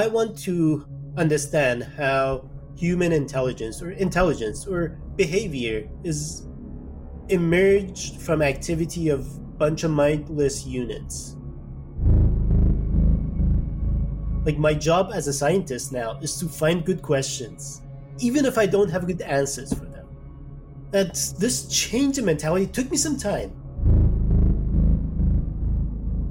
I want to understand how human intelligence or behavior is emerged from activity of bunch of mindless units. Like, my job as a scientist now is to find good questions, even if I don't have good answers for them. And this change in mentality took me some time.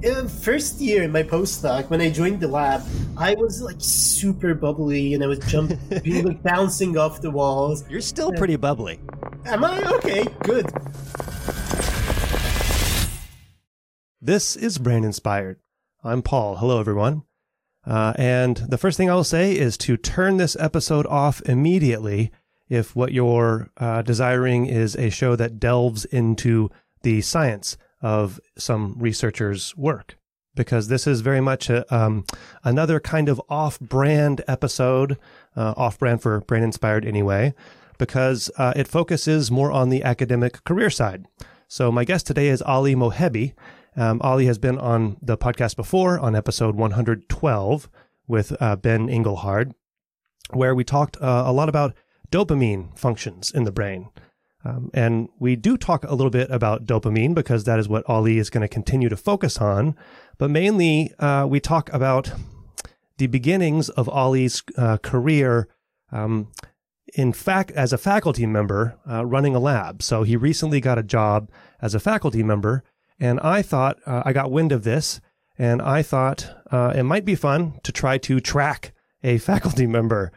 In the first year in my postdoc, when I joined the lab, I was like super bubbly and I was jumping, like bouncing off the walls. You're still pretty bubbly. Am I? Okay, good. This is Brain Inspired. I'm Paul. Hello, everyone. And the first thing I'll say is to turn this episode off immediately if what you're desiring is a show that delves into the science of some researcher's work, because this is very much another kind of off-brand episode, off-brand for Brain Inspired anyway, because it focuses more on the academic career side. So my guest today is Ali Mohebi. Ali has been on the podcast before on episode 112 with Ben Engelhard, where we talked a lot about dopamine functions in the brain. And we do talk a little bit about dopamine because that is what Ali is going to continue to focus on. But mainly, we talk about the beginnings of Ali's career, in fact, as a faculty member running a lab. So he recently got a job as a faculty member. And I thought, I got wind of this, and I thought it might be fun to try to track a faculty member,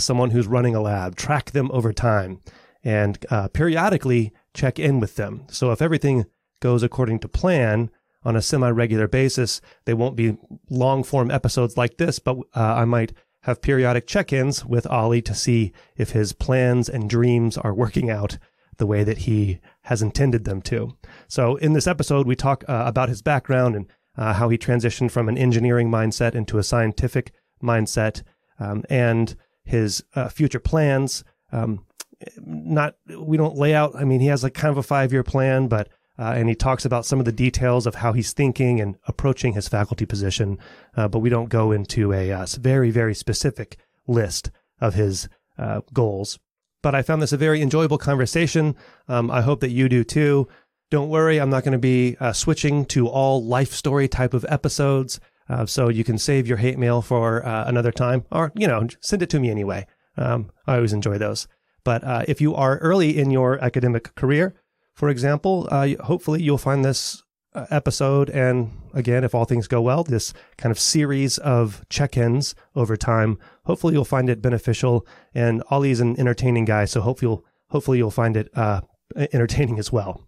someone who's running a lab, track them over time, and periodically check in with them. So if everything goes according to plan on a semi-regular basis, they won't be long-form episodes like this, but I might have periodic check-ins with Ali to see if his plans and dreams are working out the way that he has intended them to. So in this episode, we talk about his background and how he transitioned from an engineering mindset into a scientific mindset, and his future plans. We don't lay out, I mean, he has like kind of a 5-year plan, but, and he talks about some of the details of how he's thinking and approaching his faculty position. But we don't go into a very, very specific list of his goals. But I found this a very enjoyable conversation. I hope that you do too. Don't worry, I'm not going to be switching to all life story type of episodes. So you can save your hate mail for another time, or, send it to me anyway. I always enjoy those. But if you are early in your academic career, for example, hopefully you'll find this episode. And again, if all things go well, this kind of series of check-ins over time, hopefully you'll find it beneficial. And Ali's an entertaining guy, so hopefully you'll find it entertaining as well.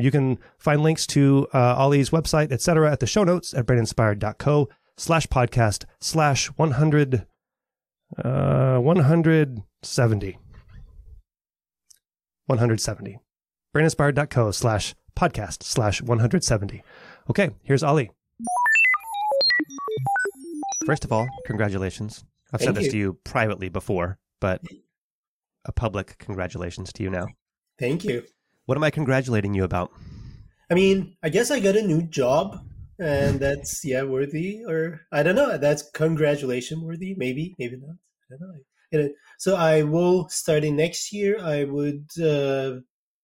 You can find links to Ali's website, etc., at the show notes at braininspired.co/podcast/170. 170. braininspired.co/podcast/170. Okay, here's Ali. First of all, congratulations. I've said this to you privately before, but a public congratulations to you now. Thank you. What am I congratulating you about? I mean, I guess I got a new job, and that's, worthy, or I don't know. That's congratulation worthy, maybe not. I don't know. So I will, starting next year, I would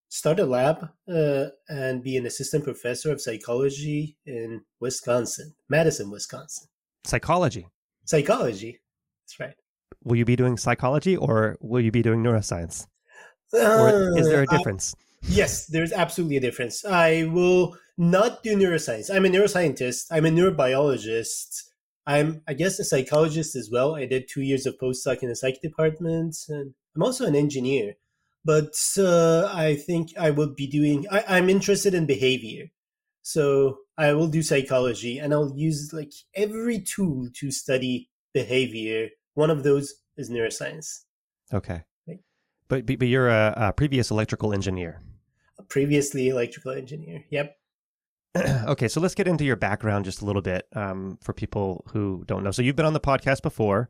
start a lab and be an assistant professor of psychology in Wisconsin, Madison, Wisconsin. Psychology. That's right. Will you be doing psychology or will you be doing neuroscience? Or is there a difference? Yes, there's absolutely a difference. I will not do neuroscience. I'm a neuroscientist. I'm a neurobiologist. I'm, I guess, a psychologist as well. I did 2 years of postdoc in the psych department, and I'm also an engineer. But I think I will be doing, I'm interested in behavior. So I will do psychology, and I'll use like every tool to study behavior. One of those is neuroscience. Okay. Right? But you're a previous electrical engineer. Yep. Okay, so let's get into your background just a little bit for people who don't know. So you've been on the podcast before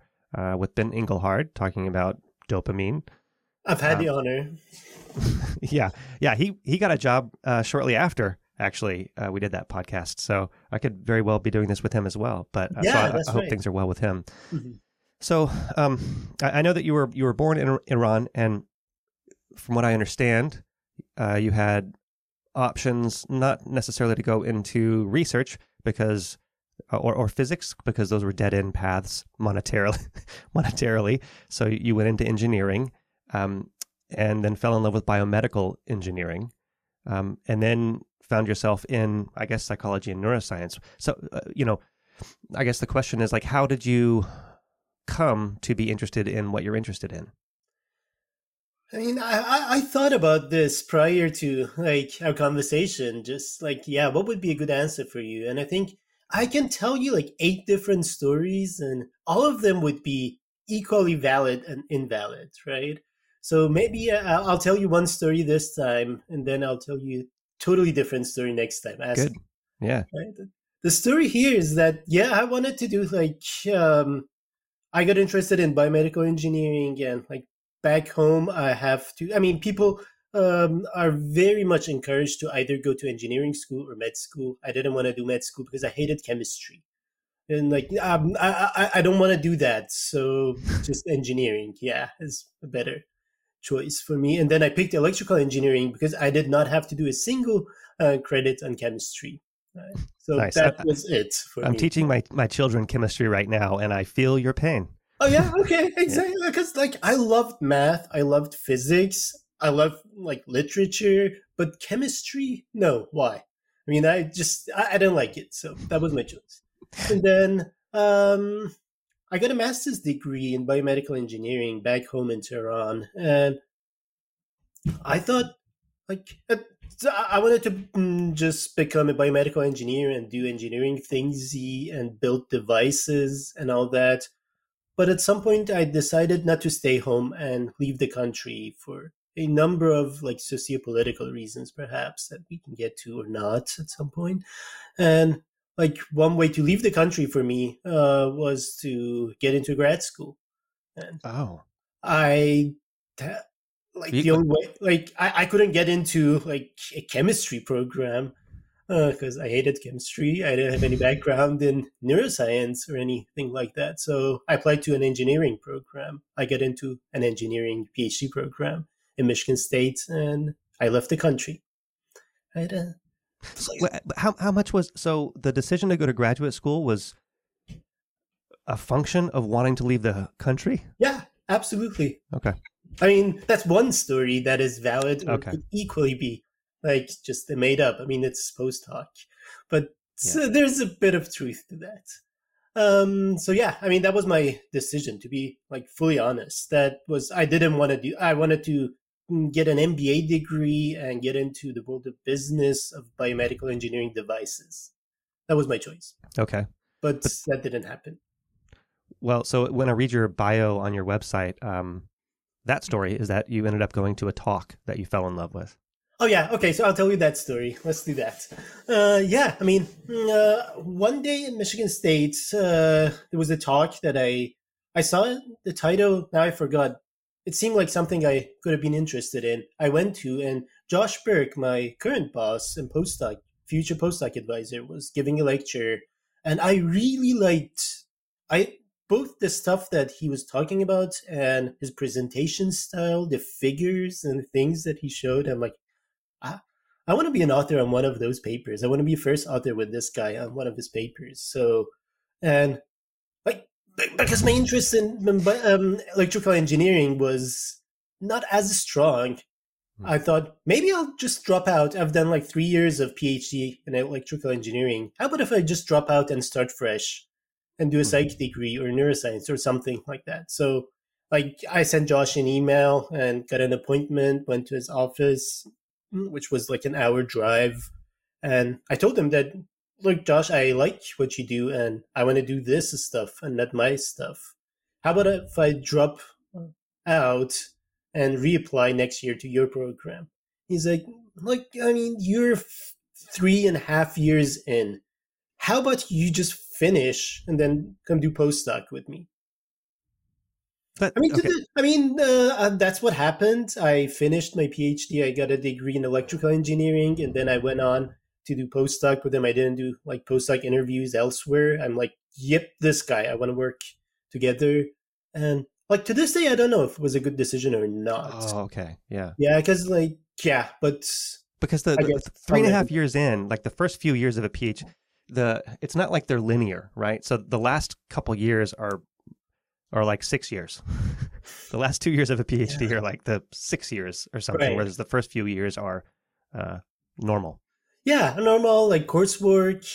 with Ben Engelhard talking about dopamine. I've had the honor. Yeah. He got a job shortly after actually, we did that podcast. So I could very well be doing this with him as well, but so I hope things are well with him. Mm-hmm. So I know that you were born in Iran, and from what I understand, you had options not necessarily to go into research because or physics, because those were dead-end paths monetarily. So you went into engineering, and then fell in love with biomedical engineering, and then found yourself in, I guess, psychology and neuroscience. So I guess the question is, like, how did you come to be interested in what you're interested in? I mean, I thought about this prior to our conversation, just what would be a good answer for you? And I think I can tell you 8 different stories, and all of them would be equally valid and invalid, right? So maybe I'll tell you one story this time, and then I'll tell you a totally different story next time. Good. Yeah. Right? The story here is that, I wanted to do I got interested in biomedical engineering, and back home, people are very much encouraged to either go to engineering school or med school. I didn't want to do med school because I hated chemistry. And I don't want to do that. So just engineering, is a better choice for me. And then I picked electrical engineering because I did not have to do a single credit on chemistry. Right. So nice. That was it for me. I'm teaching my children chemistry right now, and I feel your pain. Oh, yeah. Okay. Exactly. Because I loved math. I loved physics. I loved literature, but chemistry? No. Why? I mean, I didn't like it. So that was my choice. And then I got a master's degree in biomedical engineering back home in Tehran. And I thought I wanted to just become a biomedical engineer and do engineering things and build devices and all that. But at some point, I decided not to stay home and leave the country for a number of sociopolitical reasons, perhaps, that we can get to or not at some point. And one way to leave the country for me was to get into grad school. And the only way, I couldn't get into a chemistry program because I hated chemistry. I didn't have any background in neuroscience or anything like that. So I applied to an engineering program. I got into an engineering PhD program in Michigan State, and I left the country. How much was, so the decision to go to graduate school was a function of wanting to leave the country? Yeah, absolutely. Okay. I mean, that's one story that is valid or could equally be just made up. I mean, it's post hoc, but so there's a bit of truth to that. I mean, that was my decision, to be fully honest. I wanted to get an MBA degree and get into the world of business of biomedical engineering devices. That was my choice. Okay. But that didn't happen. Well, so when I read your bio on your website, that story is that you ended up going to a talk that you fell in love with. Oh, yeah. Okay. So I'll tell you that story. Let's do that. I mean, one day in Michigan State, there was a talk that I saw the title. Now I forgot. It seemed like something I could have been interested in. I went to, and Josh Burke, my current boss and postdoc, future postdoc advisor, was giving a lecture. And I really liked both the stuff that he was talking about and his presentation style, the figures and things that he showed. I'm I want to be an author on one of those papers. I want to be first author with this guy on one of his papers. So, and because my interest in electrical engineering was not as strong, I thought maybe I'll just drop out. I've done 3 years of PhD in electrical engineering. How about if I just drop out and start fresh? And do a psych degree or neuroscience or something like that. So I sent Josh an email and got an appointment, went to his office, which was an hour drive. And I told him that, look, Josh, I like what you do and I want to do this stuff and not my stuff. How about if I drop out and reapply next year to your program? He's I mean, you're 3.5 years in. How about you just finish and then come do postdoc with me? That's what happened. I finished my PhD. I got a degree in electrical engineering, and then I went on to do postdoc with him. I didn't do like postdoc interviews elsewhere. I'm like, yep, this guy, I want to work together. And like to this day, I don't know if it was a good decision or not. Oh, okay. Yeah. Yeah. Because like, yeah, but. Because the 3.5 years in, like the first few years of a PhD, it's not like they're linear, right? So the last couple years are like 6 years. The last 2 years of a PhD are like the 6 years or something, right. Whereas the first few years are normal. Yeah, normal, like coursework.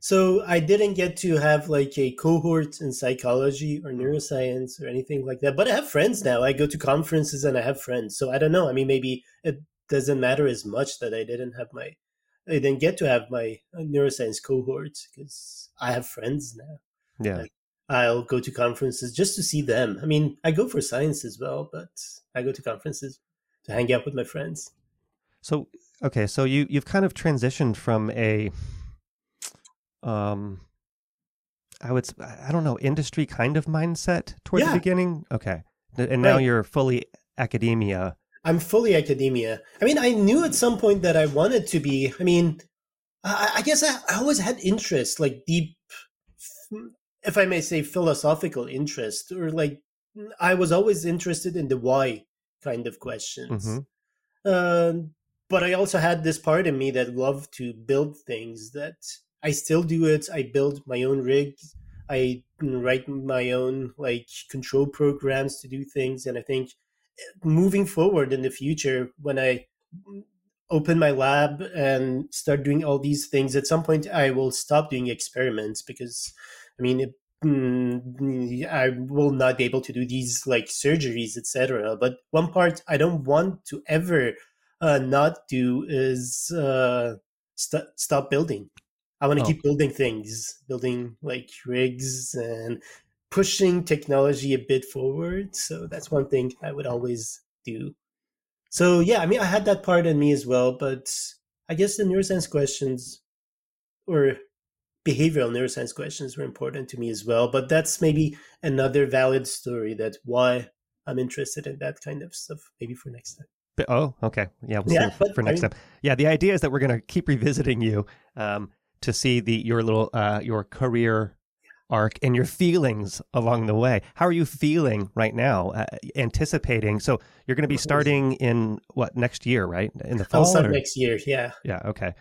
So I didn't get to have like a cohort in psychology or neuroscience or anything like that. But I have friends now. I go to conferences and I have friends. So I don't know. I mean, maybe it doesn't matter as much that I didn't get to have my neuroscience cohort because I have friends now. Yeah. I'll go to conferences just to see them. I mean, I go for science as well, but I go to conferences to hang out with my friends. So, okay. So you've kind of transitioned from a, industry kind of mindset toward the beginning. Okay. And now you're fully academia. I'm fully academia. I mean, I knew at some point that I wanted to be, I mean, I guess I always had interest, like deep, if I may say, philosophical interest, or like I was always interested in the why kind of questions. Mm-hmm. But I also had this part in me that loved to build things that I still do it. I build my own rigs. I write my own like control programs to do things. And I think moving forward in the future, when I open my lab and start doing all these things, at some point I will stop doing experiments because I mean, I will not be able to do these like surgeries, etc. But one part I don't want to ever not do is stop building. I want to keep building things, building like rigs and pushing technology a bit forward. So that's one thing I would always do. So yeah, I mean, I had that part in me as well, but I guess the neuroscience questions or behavioral neuroscience questions were important to me as well, but that's maybe another valid story that why I'm interested in that kind of stuff, maybe for next time. Oh, okay. Yeah, we'll see for next time. Yeah, the idea is that we're going to keep revisiting you to see your little your career arc and your feelings along the way. How are you feeling right now? Anticipating. So you're going to be starting in what, next year, right? In the fall? I'll start next year, yeah. Yeah, okay.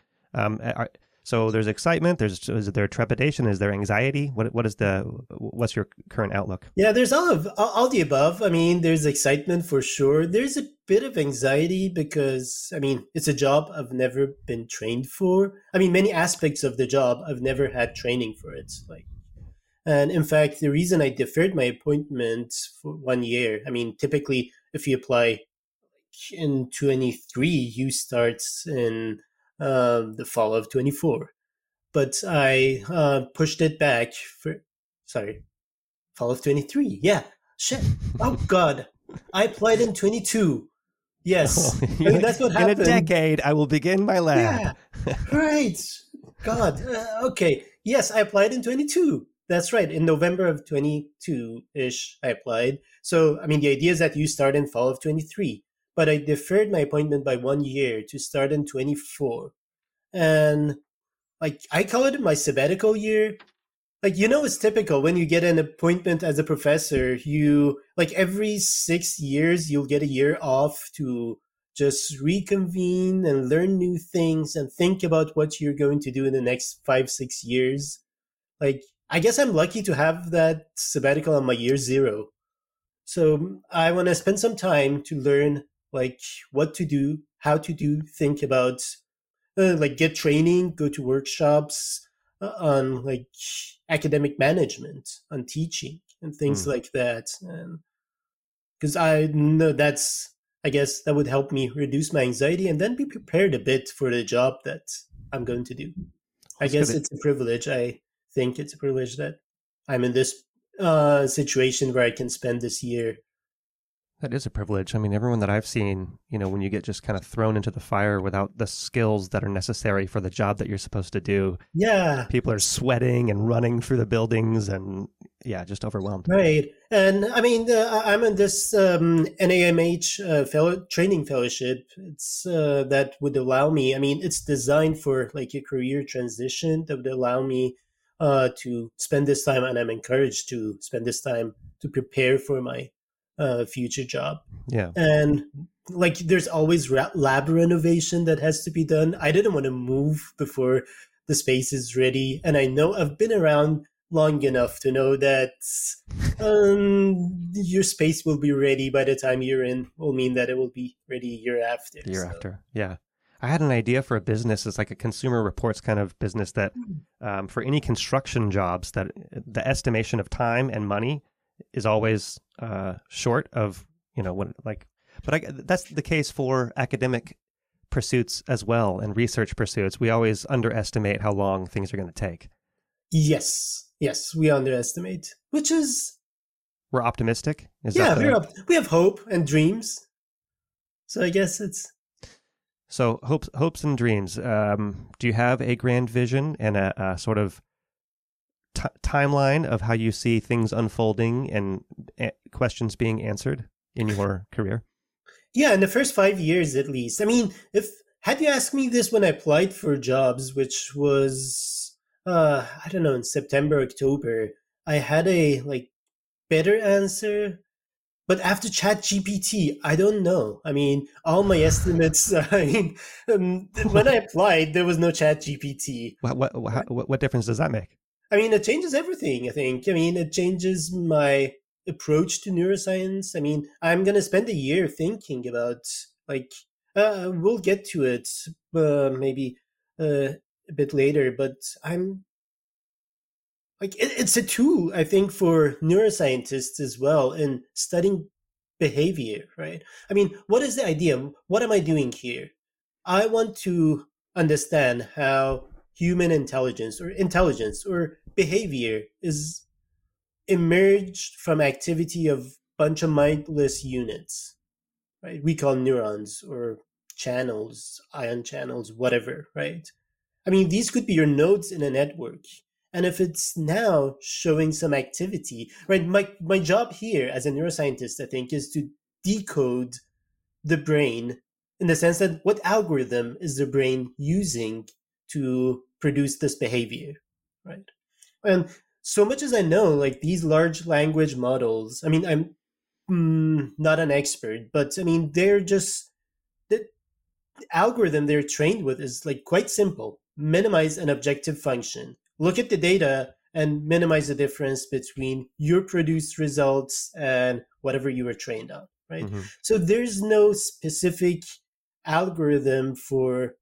So there's excitement. Is there trepidation? Is there anxiety? What's your current outlook? Yeah, there's all the above. I mean, there's excitement for sure. There's a bit of anxiety because I mean, it's a job I've never been trained for. I mean, many aspects of the job I've never had training for it. Like, and in fact, the reason I deferred my appointment for 1 year. I mean, typically, if you apply in 23, you start in the fall of 24, but I pushed it back fall of 23. Yeah, shit. Oh God, I applied in 22. Yes, I mean, that's what happened. In a decade, I will begin my lab. Yeah, right. God. Okay. Yes, I applied in 22. That's right. In November of 22-ish, I applied. So, I mean, the idea is that you start in fall of 23. But I deferred my appointment by 1 year to start in 24. And like, I call it my sabbatical year. Like, you know, it's typical when you get an appointment as a professor, you like every 6 years, you'll get a year off to just reconvene and learn new things and think about what you're going to do in the next 5-6 years. Like, I guess I'm lucky to have that sabbatical on my year zero. So I want to spend some time to learn like what to do, how to do, think about, like get training, go to workshops on like academic management, on teaching and things like that. Because I know that would help me reduce my anxiety and then be prepared a bit for the job that I'm going to do. It's a privilege. I think it's a privilege that I'm in this situation where I can spend this year. That is a privilege. I mean, everyone that I've seen, you know, when you get just kind of thrown into the fire without the skills that are necessary for the job that you're supposed to do. Yeah. People are sweating and running through the buildings and yeah, just overwhelmed. Right. And I mean, I'm in this NAMH training fellowship. It's that would allow me, I mean, it's designed for like a career transition that would allow me to spend this time, and I'm encouraged to spend this time to prepare for my future job. Yeah. And like, there's always lab renovation that has to be done. I didn't want to move before the space is ready. And I know I've been around long enough to know that your space will be ready by the time you're in, will mean that it will be ready a year after. A year after, yeah. I had an idea for a business. It's like a Consumer Reports kind of business that for any construction jobs, that the estimation of time and money is always short of, you know, when, like, but that's the case for academic pursuits as well, and research pursuits. We always underestimate how long things are going to take. Yes, we underestimate, which is... We're optimistic? We have hope and dreams. So I guess it's... So hopes and dreams. Do you have a grand vision and a sort of timeline of how you see things unfolding and questions being answered in your career? Yeah, in the first 5 years at least. I mean, had you asked me this when I applied for jobs, which was... I don't know, in September, October, I had a better answer. But after ChatGPT, I don't know. I mean, all my estimates, when I applied, there was no ChatGPT. What difference does that make? I mean, it changes everything, I think. I mean, it changes my approach to neuroscience. I mean, I'm going to spend a year thinking about, we'll get to it maybe a bit later, but I'm it's a tool, I think, for neuroscientists as well in studying behavior, right? I mean, what is the idea? What am I doing here? I want to understand how human intelligence or behavior is emerged from activity of a bunch of mindless units, right? We call neurons or channels, ion channels, whatever, right? I mean, these could be your nodes in a network. And if it's now showing some activity, right? My job here as a neuroscientist, I think, is to decode the brain in the sense that what algorithm is the brain using to produce this behavior, right? And so much as I know, these large language models, I mean, I'm not an expert, but I mean, they're just, the algorithm they're trained with is quite simple. Minimize an objective function. Look at the data and minimize the difference between your produced results and whatever you were trained on, right? Mm-hmm. So there's no specific algorithm for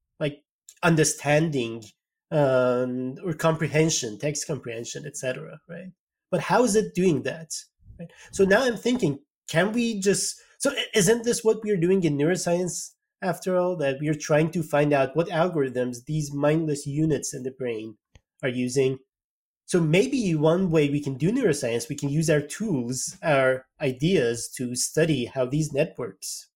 understanding or comprehension, text comprehension, etc., right? But how is it doing that? Right? So now I'm thinking, so isn't this what we're doing in neuroscience? After all, that we're trying to find out what algorithms these mindless units in the brain are using. So maybe one way we can do neuroscience, we can use our tools, our ideas to study how these networks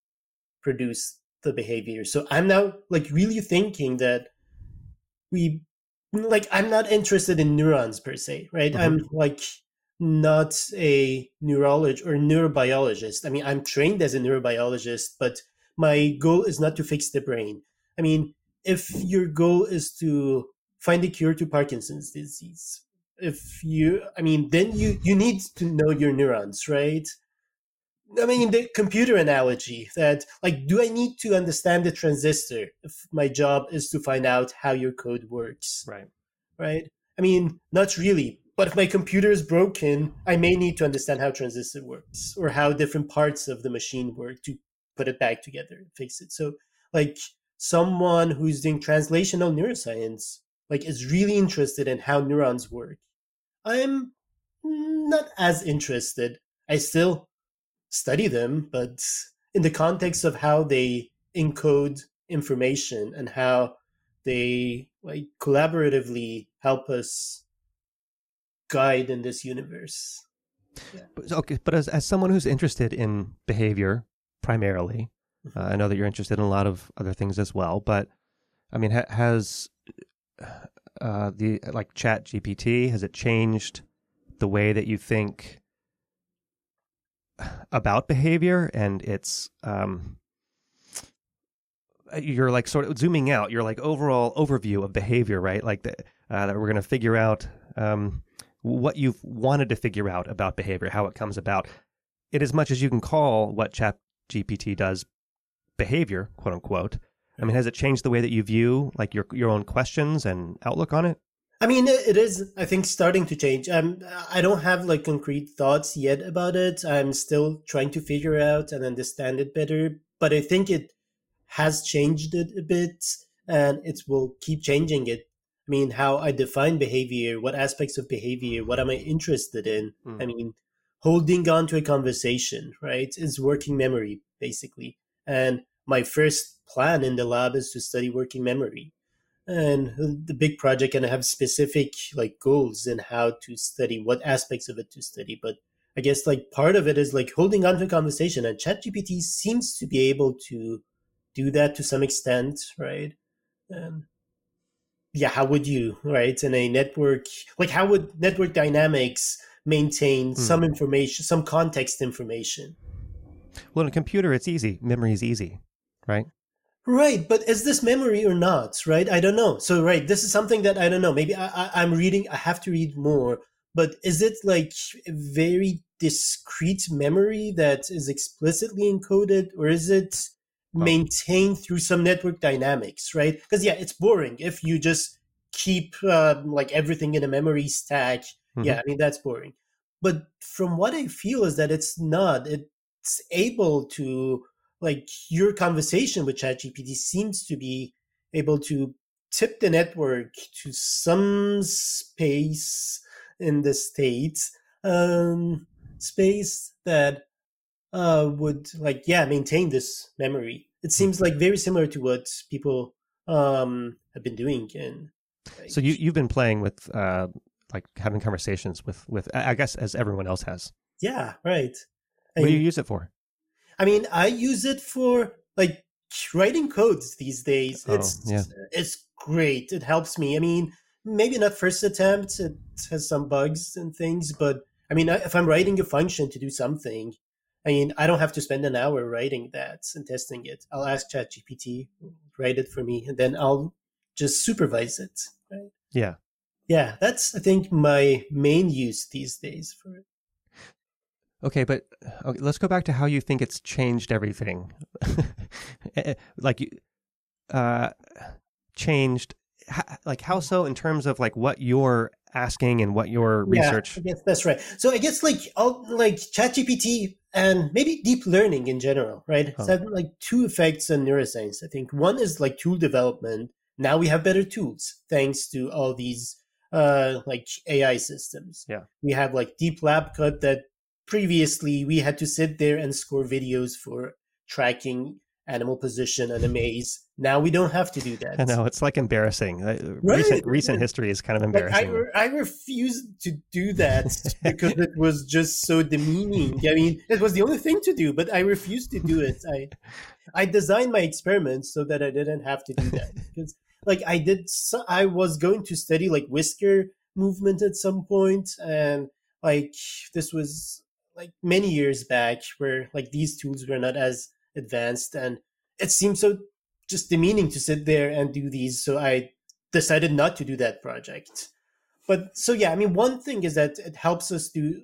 produce the behavior. So I'm now really thinking that I'm not interested in neurons per se, right? Mm-hmm. I'm not a neurologist or neurobiologist. I mean, I'm trained as a neurobiologist, but my goal is not to fix the brain. I mean, if your goal is to find a cure to Parkinson's disease, then you need to know your neurons, right? I mean, the computer analogy that, do I need to understand the transistor if my job is to find out how your code works? Right. Right? I mean, not really. But if my computer is broken, I may need to understand how transistor works or how different parts of the machine work to put it back together and fix it. So someone who's doing translational neuroscience, is really interested in how neurons work. I'm not as interested. I still study them, but in the context of how they encode information and how they collaboratively help us guide in this universe. Yeah. Okay, but as someone who's interested in behavior, primarily. I know that you're interested in a lot of other things as well, but I mean, has the ChatGPT, has it changed the way that you think about behavior, and it's you're like sort of zooming out. You're like overall overview of behavior, right? Like that we're going to figure out what you've wanted to figure out about behavior, how it comes about. It as much as you can call what ChatGPT does behavior, quote unquote. I mean, has it changed the way that you view like your own questions and outlook on it? I mean, it is, I think, starting to change. I don't have like concrete thoughts yet about it. I'm still trying to figure out and understand it better, but I think it has changed it a bit, and it will keep changing it. I mean, how I define behavior, what aspects of behavior, what am I interested in? Mm. I mean, holding on to a conversation, right, is working memory, basically. And my first plan in the lab is to study working memory. And the big project, and I have specific like goals in how to study, what aspects of it to study. But I guess like part of it is like holding on to a conversation, and ChatGPT seems to be able to do that to some extent, right? Yeah, how would you, right? In a network, like how would network dynamics maintain some information, some context information? Well, in a computer, it's easy. Memory is easy, right? Right, but is this memory or not, right? I don't know. So, right, this is something that I don't know. Maybe I'm reading, I have to read more. But is it like a very discrete memory that is explicitly encoded, or is it maintained through some network dynamics, right? Because, yeah, it's boring if you just keep like everything in a memory stack. Mm-hmm. Yeah, I mean, that's boring. But from what I feel is that it's not. It's able to, like, your conversation with ChatGPT seems to be able to tip the network to some space in the space that would, like, yeah, maintain this memory. It seems like very similar to what people have been doing. And like, so you've been playing with like having conversations with I guess as everyone else has. Yeah, right. What do you use it for? I mean, I use it for like writing codes these days. It's great. It helps me. I mean, maybe not first attempt. It has some bugs and things, but I mean, if I'm writing a function to do something, I mean, I don't have to spend an hour writing that and testing it. I'll ask ChatGPT, write it for me, and then I'll just supervise it. Right? Yeah. Yeah. That's, I think, my main use these days for it. Okay, but let's go back to how you think it's changed everything. Like, changed, like how so in terms of like what you're asking and what your research. Yeah, that's right. So I guess like ChatGPT and maybe deep learning in general, right? It's had like two effects on neuroscience. I think one is like tool development. Now we have better tools thanks to all these like AI systems. Yeah, we have like DeepLabCut that. Previously, we had to sit there and score videos for tracking animal position on a maze. Now we don't have to do that. I know, it's like embarrassing. Right? Recent history is kind of embarrassing. Like I refused to do that because it was just so demeaning. I mean, it was the only thing to do, but I refused to do it. I designed my experiments so that I didn't have to do that. Because, like, I was going to study like whisker movement at some point, and like this was. Like many years back where like these tools were not as advanced, and it seemed so just demeaning to sit there and do these. So I decided not to do that project. But so, yeah, I mean, one thing is that it helps us do,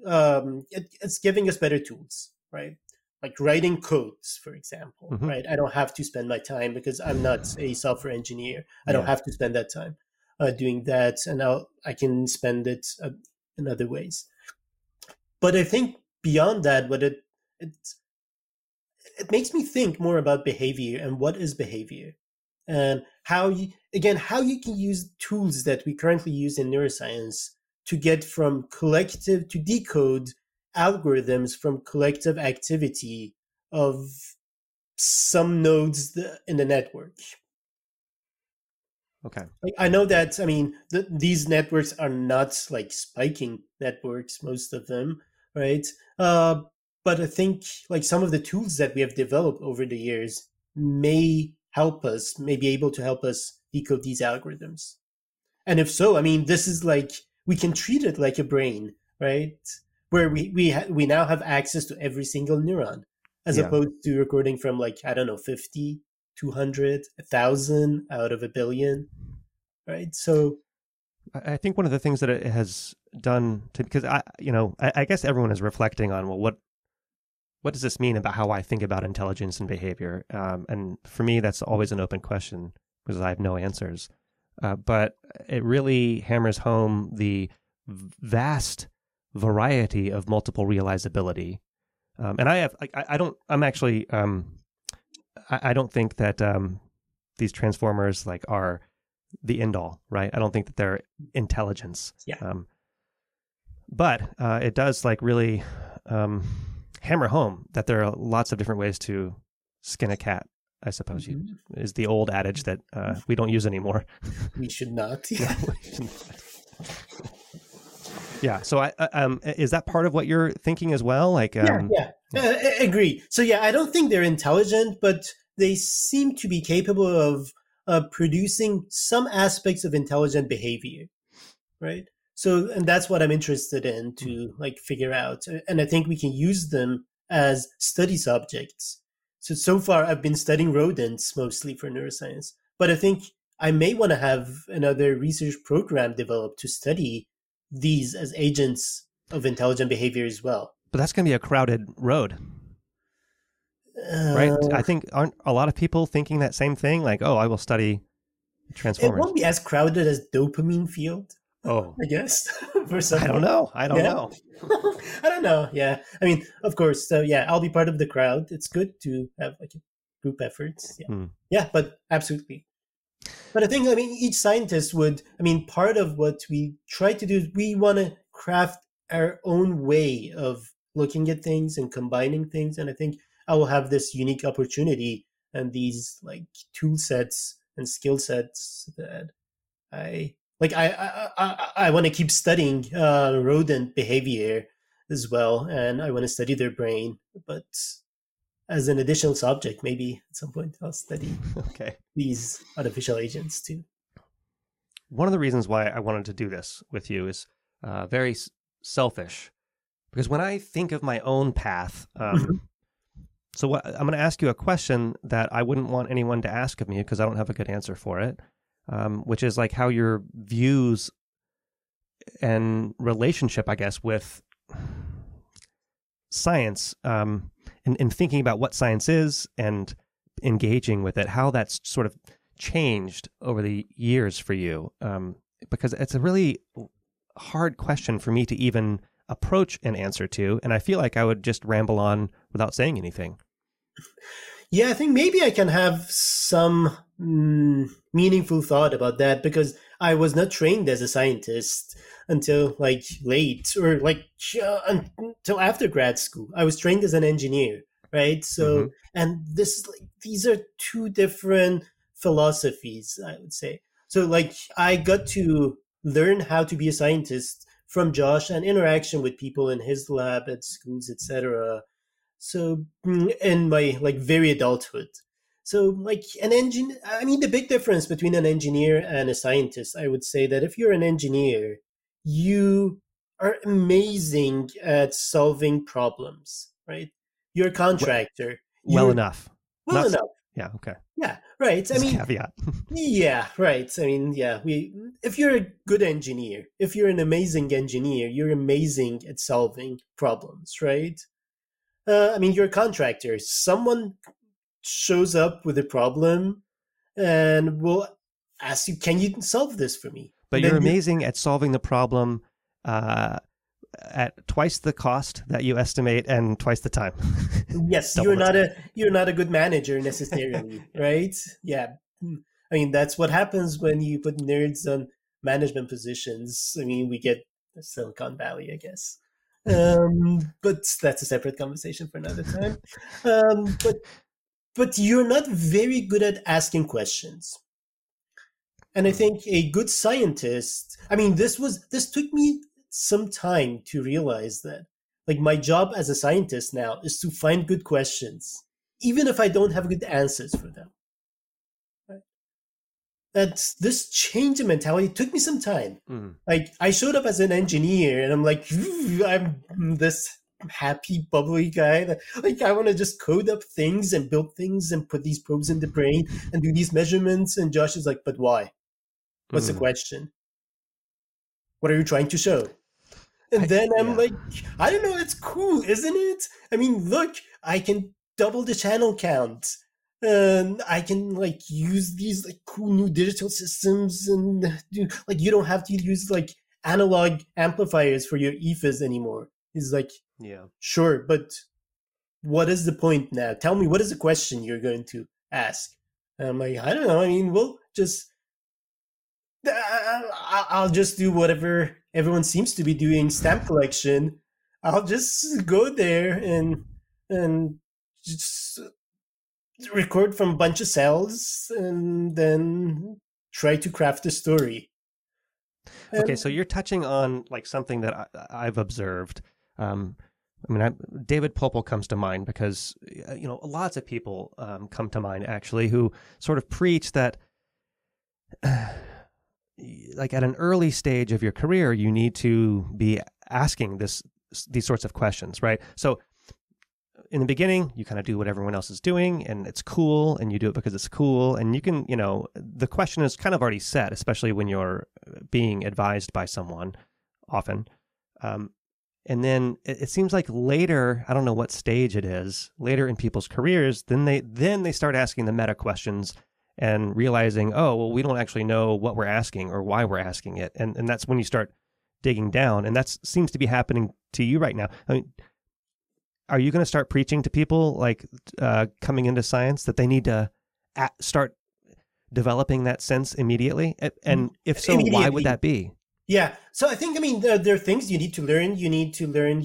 it's giving us better tools, right? Like writing codes, for example, mm-hmm. right? I don't have to spend my time because I'm not a software engineer. I don't have to spend that time doing that. And now I can spend it in other ways. But I think, beyond that, what it makes me think more about behavior and what is behavior, and how you can use tools that we currently use in neuroscience to get from collective to decode algorithms from collective activity of some nodes in the network. Okay. I know that, I mean, these networks are not like spiking networks, most of them. Right. But I think like some of the tools that we have developed over the years may be able to help us decode these algorithms. And if so, I mean, this is like, we can treat it like a brain. right? Where we now have access to every single neuron, as opposed to recording from, like, I don't know, 50, 200, 1,000 out of a billion, right? So I think one of the things that it has done to, because I guess everyone is reflecting on, well, what does this mean about how I think about intelligence and behavior? And for me, that's always an open question because I have no answers. But it really hammers home the vast variety of multiple realizability. And I have, I don't think that these transformers like are the end all, right? I don't think that they're intelligence. Yeah. But it does like really hammer home that there are lots of different ways to skin a cat, I suppose, is the old adage that we don't use anymore. We should not. Yeah. No, we should not. Yeah. So is that part of what you're thinking as well? Like, I agree. So yeah, I don't think they're intelligent, but they seem to be capable of producing some aspects of intelligent behavior, right? So, and that's what I'm interested in to like figure out. And I think we can use them as study subjects. So far I've been studying rodents mostly for neuroscience, but I think I may want to have another research program developed to study these as agents of intelligent behavior as well. But that's going to be a crowded road, right? I think, aren't a lot of people thinking that same thing? Like, oh, I will study transformers. It won't be as crowded as dopamine field. Oh, I guess. For some, I don't know. I don't know. Yeah. I mean, of course. So yeah, I'll be part of the crowd. It's good to have like group efforts. Yeah. Yeah, but absolutely. But I think, I mean, each scientist would, I mean, part of what we try to do is we want to craft our own way of looking at things and combining things. And I think I will have this unique opportunity and these like tool sets and skill sets that I want to keep studying rodent behavior as well. And I want to study their brain, but as an additional subject, maybe at some point I'll study these artificial agents too. One of the reasons why I wanted to do this with you is very selfish, because when I think of my own path, I'm going to ask you a question that I wouldn't want anyone to ask of me because I don't have a good answer for it, which is like how your views and relationship, I guess, with science, and thinking about what science is and engaging with it, how that's sort of changed over the years for you, because it's a really hard question for me to even approach an answer to, and I feel like I would just ramble on without saying anything. Yeah, I think maybe I can have some meaningful thought about that, because I was not trained as a scientist until like late or like until after grad school. I was trained as an engineer, right? So, and this, like, these are two different philosophies, I would say. So like I got to learn how to be a scientist from Josh and interaction with people in his lab at schools, etc. So in my like very adulthood. So like an engineer, I mean, the big difference between an engineer and a scientist, I would say that if you're an engineer, you are amazing at solving problems, right? You're a contractor. Well enough. Yeah. Okay. Yeah. Right. That's, I mean, caveat. Yeah. Right. I mean, yeah, if you're a good engineer, if you're an amazing engineer, you're amazing at solving problems, right? I mean, you're a contractor. Someone shows up with a problem and will ask you, can you solve this for me? But you're amazing at solving the problem at twice the cost that you estimate and twice the time. Yes, you're not a good manager necessarily, right? Yeah. I mean, that's what happens when you put nerds on management positions. I mean, we get Silicon Valley, I guess. But that's a separate conversation for another time. But you're not very good at asking questions. And I think a good scientist, I mean, this took me some time to realize that like my job as a scientist now is to find good questions, even if I don't have good answers for them. Right? that's this change in mentality took me some time. Mm. Like I showed up as an engineer and I'm like, I'm this happy, bubbly guy that like, I want to just code up things and build things and put these probes in the brain and do these measurements. And Josh is like, but why? What's the question? What are you trying to show? And then I'm like, I don't know. It's cool, isn't it? I mean, look, I can double the channel count. And I can like use these like cool new digital systems and like, you don't have to use like analog amplifiers for your EFIS anymore. He's like, yeah, sure. But what is the point now? Tell me, what is the question you're going to ask? And I'm like, I don't know. I mean, we'll just, I'll just do whatever everyone seems to be doing, stamp collection. I'll just go there and just record from a bunch of cells and then try to craft a story. And okay. So you're touching on like something that I've observed. I mean, David Popel comes to mind because, you know, lots of people come to mind actually who sort of preach that like at an early stage of your career, you need to be asking these sorts of questions, right? So in the beginning, you kind of do what everyone else is doing and it's cool and you do it because it's cool. And you can, you know, the question is kind of already set, especially when you're being advised by someone often. And then it seems like later, I don't know what stage it is, later in people's careers, then they start asking the meta questions and realizing, oh, well, we don't actually know what we're asking or why we're asking it. And that's when you start digging down. And that seems to be happening to you right now. I mean, are you going to start preaching to people like coming into science that they need to start developing that sense immediately? And if so, why would that be? Yeah. So I think, I mean, there are things you need to learn. You need to learn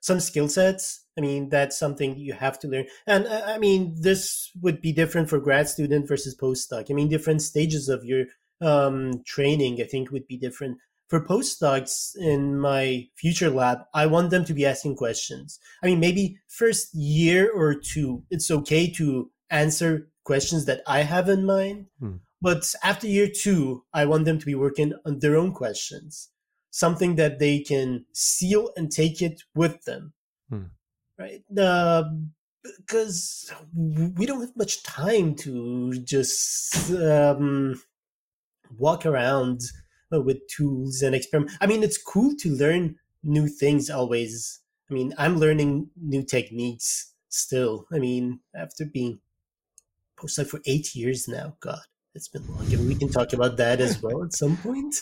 some skill sets. I mean, that's something you have to learn. And I mean, this would be different for grad student versus postdoc. I mean, different stages of your training, I think, would be different. For postdocs in my future lab, I want them to be asking questions. I mean, maybe first year or two, it's okay to answer questions that I have in mind. But after year two, I want them to be working on their own questions, something that they can seal and take it with them, right? Because we don't have much time to just walk around with tools and experiment. I mean, it's cool to learn new things always. I mean, I'm learning new techniques still. I mean, after being postdoc for 8 years now, God, it's been long. And we can talk about that as well at some point.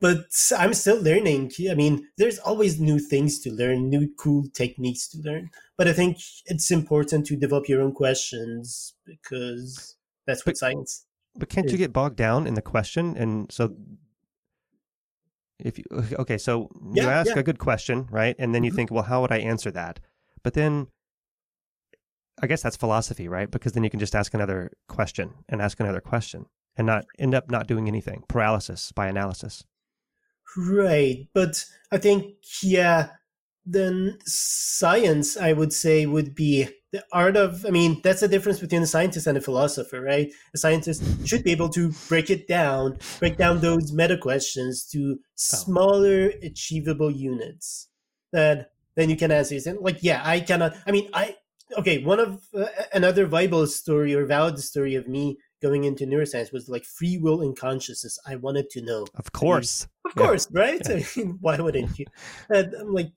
But I'm still learning. I mean, there's always new things to learn, new cool techniques to learn. But I think it's important to develop your own questions because that's what science. But can't you get bogged down in the question? And so you ask a good question, right? And then you think, well, how would I answer that? But then I guess that's philosophy, right? Because then you can just ask another question and not end up not doing anything. Paralysis by analysis. Right. But I think, then science, I would say, would be the art of, I mean, that's the difference between a scientist and a philosopher, right? A scientist should be able to break down those meta questions to smaller achievable units that then you can answer. Like, one of another viable story or valid story of me going into neuroscience was like free will and consciousness. I wanted to know. Of course. Of course, right? Yeah. I mean, why wouldn't you? And I'm like,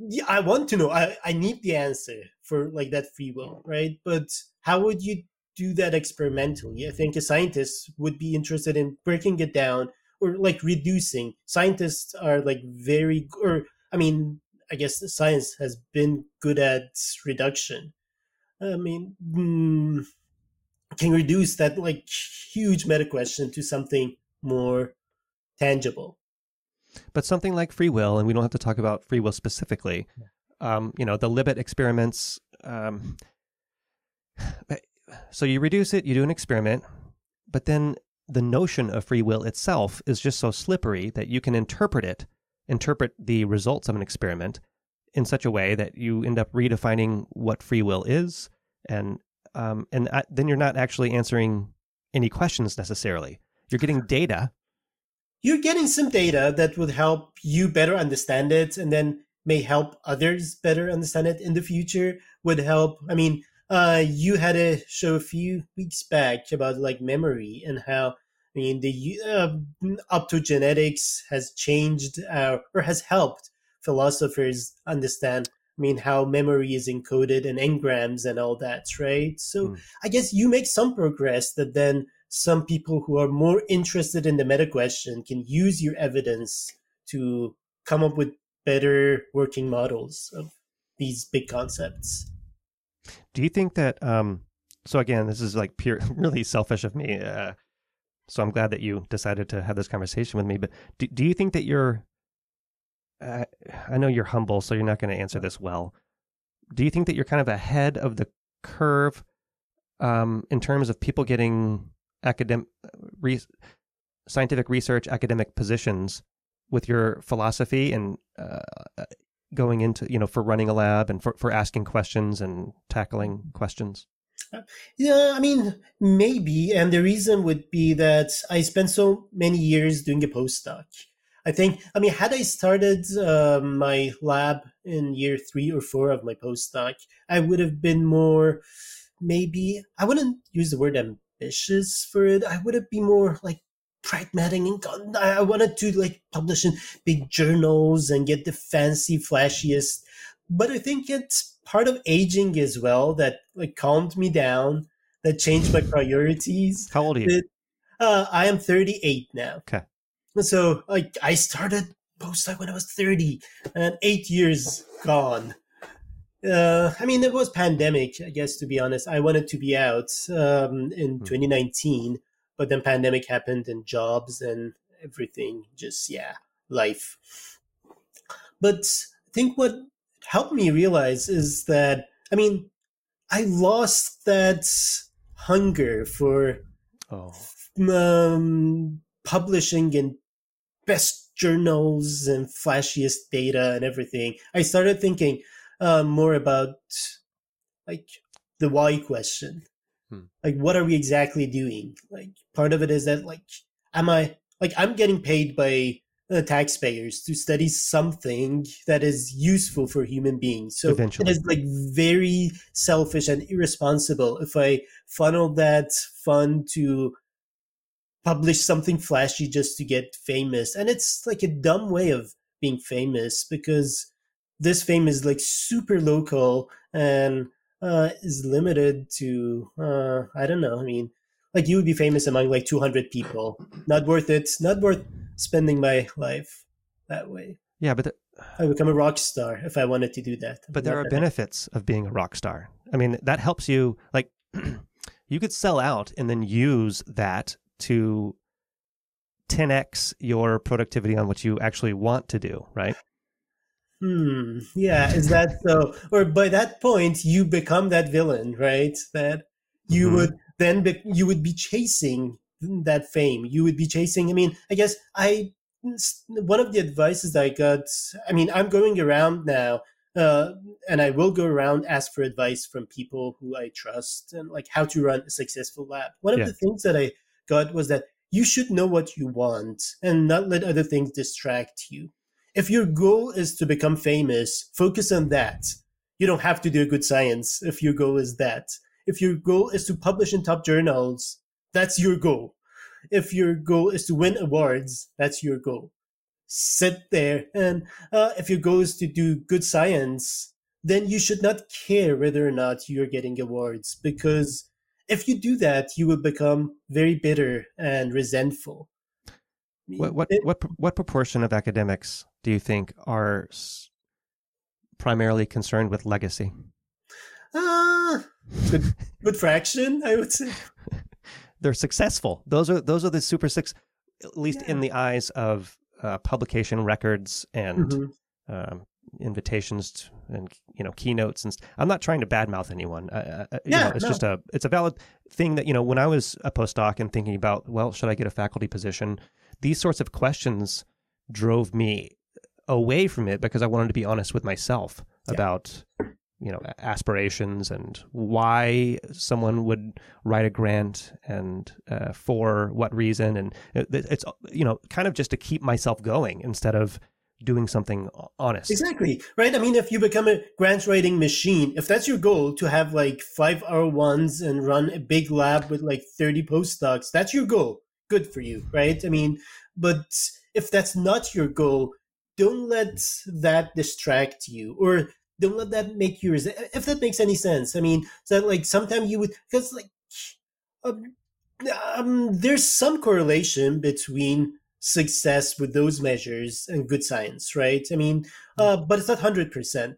yeah, I want to know. I need the answer for like that free will, right? But how would you do that experimentally? I think a scientist would be interested in breaking it down or like reducing. Scientists are like I guess science has been good at reduction. I mean, can reduce that like huge meta question to something more tangible. But something like free will, and we don't have to talk about free will specifically, you know, the Libet experiments. So you reduce it, you do an experiment, but then the notion of free will itself is just so slippery that you can interpret the results of an experiment in such a way that you end up redefining what free will is. And then you're not actually answering any questions necessarily. You're getting data. You're getting some data that would help you better understand it, and then may help others better understand it in the future, would help. I mean, you had a show a few weeks back about like memory and how, I mean, the optogenetics has changed or has helped philosophers understand, I mean, how memory is encoded and engrams and all that, right? So I guess you make some progress that then some people who are more interested in the meta question can use your evidence to come up with better working models of these big concepts. Do you think that, so again, this is like pure, really selfish of me. So I'm glad that you decided to have this conversation with me, but do you think that you're, I know you're humble, so you're not going to answer this well. Do you think that you're kind of ahead of the curve in terms of people getting academic, scientific research, academic positions with your philosophy and going into, you know, for running a lab and for asking questions and tackling questions? Yeah, I mean, maybe. And the reason would be that I spent so many years doing a postdoc. I think, I mean, had I started my lab in year 3 or 4 of my postdoc, I would have been more, maybe, I wouldn't use the word ambitious for it. I would have been more like pragmatic, and I wanted to like publish in big journals and get the fancy, flashiest. But I think it's part of aging as well that like calmed me down, that changed my priorities. How old are you? I am 38 now. Okay. So like I started postdoc when I was 30 and 8 years gone. I mean, it was pandemic, I guess, to be honest. I wanted to be out in 2019, but then pandemic happened and jobs and everything. Just, yeah, life. But I think what helped me realize is that, I mean, I lost that hunger for publishing and best journals and flashiest data and everything. I started thinking more about like the why question. Like, what are we exactly doing? Like, part of it is that like, I'm getting paid by taxpayers to study something that is useful for human beings. So eventually, it is like very selfish and irresponsible if I funnel that fund to publish something flashy just to get famous. And it's like a dumb way of being famous, because this fame is like super local and is limited to, I don't know. I mean, like you would be famous among like 200 people. Not worth it. Not worth spending my life that way. Yeah, but I become a rock star if I wanted to do that. But there are benefits of being a rock star. I mean, that helps you. Like you could sell out and then use that to 10x your productivity on what you actually want to do, right? Yeah, is that so? Or by that point, you become that villain, right? That you would then you would be chasing that fame. You would be chasing. I mean, I guess one of the advices I got. I mean, I'm going around now, and I will go around ask for advice from people who I trust and like how to run a successful lab. One of the things that I got was that you should know what you want and not let other things distract you. If your goal is to become famous, focus on that. You don't have to do good science if your goal is that. If your goal is to publish in top journals, that's your goal. If your goal is to win awards, that's your goal. Sit there. And if your goal is to do good science, then you should not care whether or not you're getting awards, because if you do that, you will become very bitter and resentful. What proportion of academics do you think are primarily concerned with legacy? Good fraction, I would say. They're successful. Those are the super six, at least in the eyes of publication records and invitations to, and you know, keynotes and I'm not trying to badmouth anyone. It's a valid thing that, you know, when I was a postdoc and thinking about, well, should I get a faculty position? These sorts of questions drove me away from it because I wanted to be honest with myself about aspirations and why someone would write a grant and for what reason. And it's, kind of just to keep myself going instead of doing something honest. Exactly. Right. I mean, if you become a grant writing machine, if that's your goal to have like 5 R1s and run a big lab with like 30 postdocs, that's your goal. Good for you. Right. I mean, but if that's not your goal, don't let that distract you, or don't let that make you, if that makes any sense. I mean, that like sometimes you would, because like, there's some correlation between success with those measures and good science, right? I mean, but it's not 100%.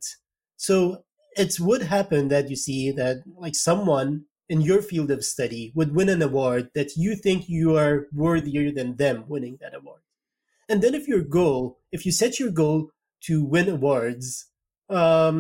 So it would happen that you see that like someone in your field of study would win an award that you think you are worthier than them winning that award. And then if your goal, if you set your goal to win awards, that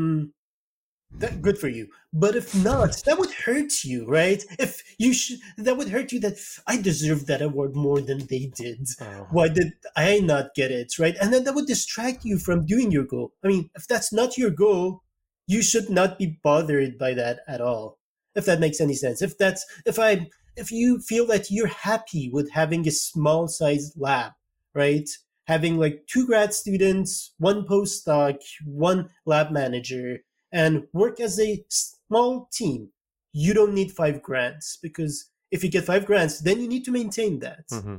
good for you. But if not, that would hurt you, right? If you that would hurt you, that I deserve that award more than they did. Oh. Why did I not get it, right? And then that would distract you from doing your goal. I mean, if that's not your goal, you should not be bothered by that at all. If that makes any sense. If that's if you feel that you're happy with having a small sized lab, right? Having like 2 grad students, 1 postdoc, 1 lab manager, and work as a small team, you don't need 5 grants, because if you get 5 grants, then you need to maintain that. Mm-hmm.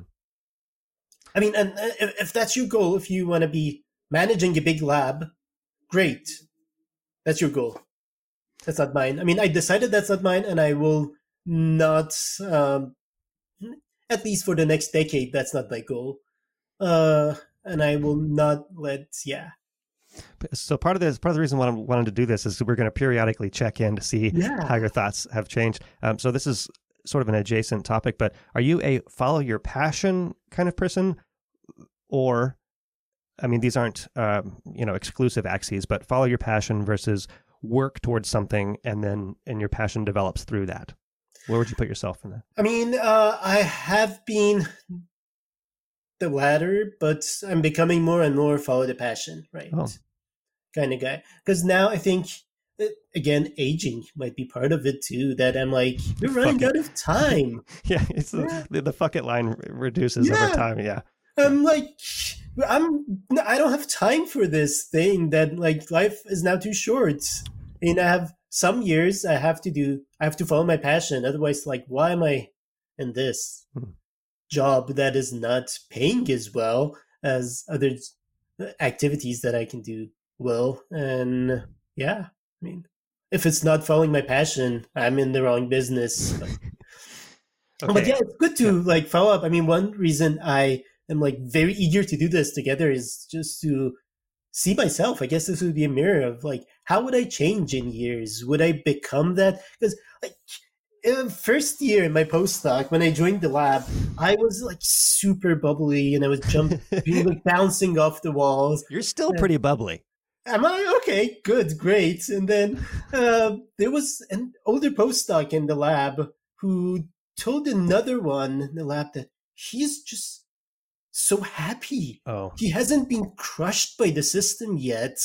I mean, and if that's your goal, if you want to be managing a big lab, great. That's your goal. That's not mine. I mean, I decided that's not mine, and I will not, at least for the next decade, that's not my goal. And I will not let, So part of the reason why I wanted to do this is we're going to periodically check in to see how your thoughts have changed. So this is sort of an adjacent topic, but are you a follow your passion kind of person? Or, I mean, these aren't, exclusive axes, but follow your passion versus work towards something and your passion develops through that. Where would you put yourself in that? I mean, I have been the latter, but I'm becoming more and more follow the passion, right? Oh. Kind of guy. Because now I think, again, aging might be part of it too, that I'm like, we're running out of time. The fuck it line reduces over time, I'm like, I don't have time for this thing that like life is now too short. And I have some years I have to follow my passion. Otherwise, like, why am I in this? Job that is not paying as well as other activities that I can do well. And I mean, if it's not following my passion, I'm in the wrong business. But it's good to like follow up. I mean, one reason I am like very eager to do this together is just to see myself. I guess this would be a mirror of like, how would I change in years? Would I become that? Because like, first year in my postdoc, when I joined the lab, I was like super bubbly and I was bouncing off the walls. You're still pretty bubbly. Am I? Okay, good, great. And then there was an older postdoc in the lab who told another one in the lab that he's just so happy. Oh. He hasn't been crushed by the system yet.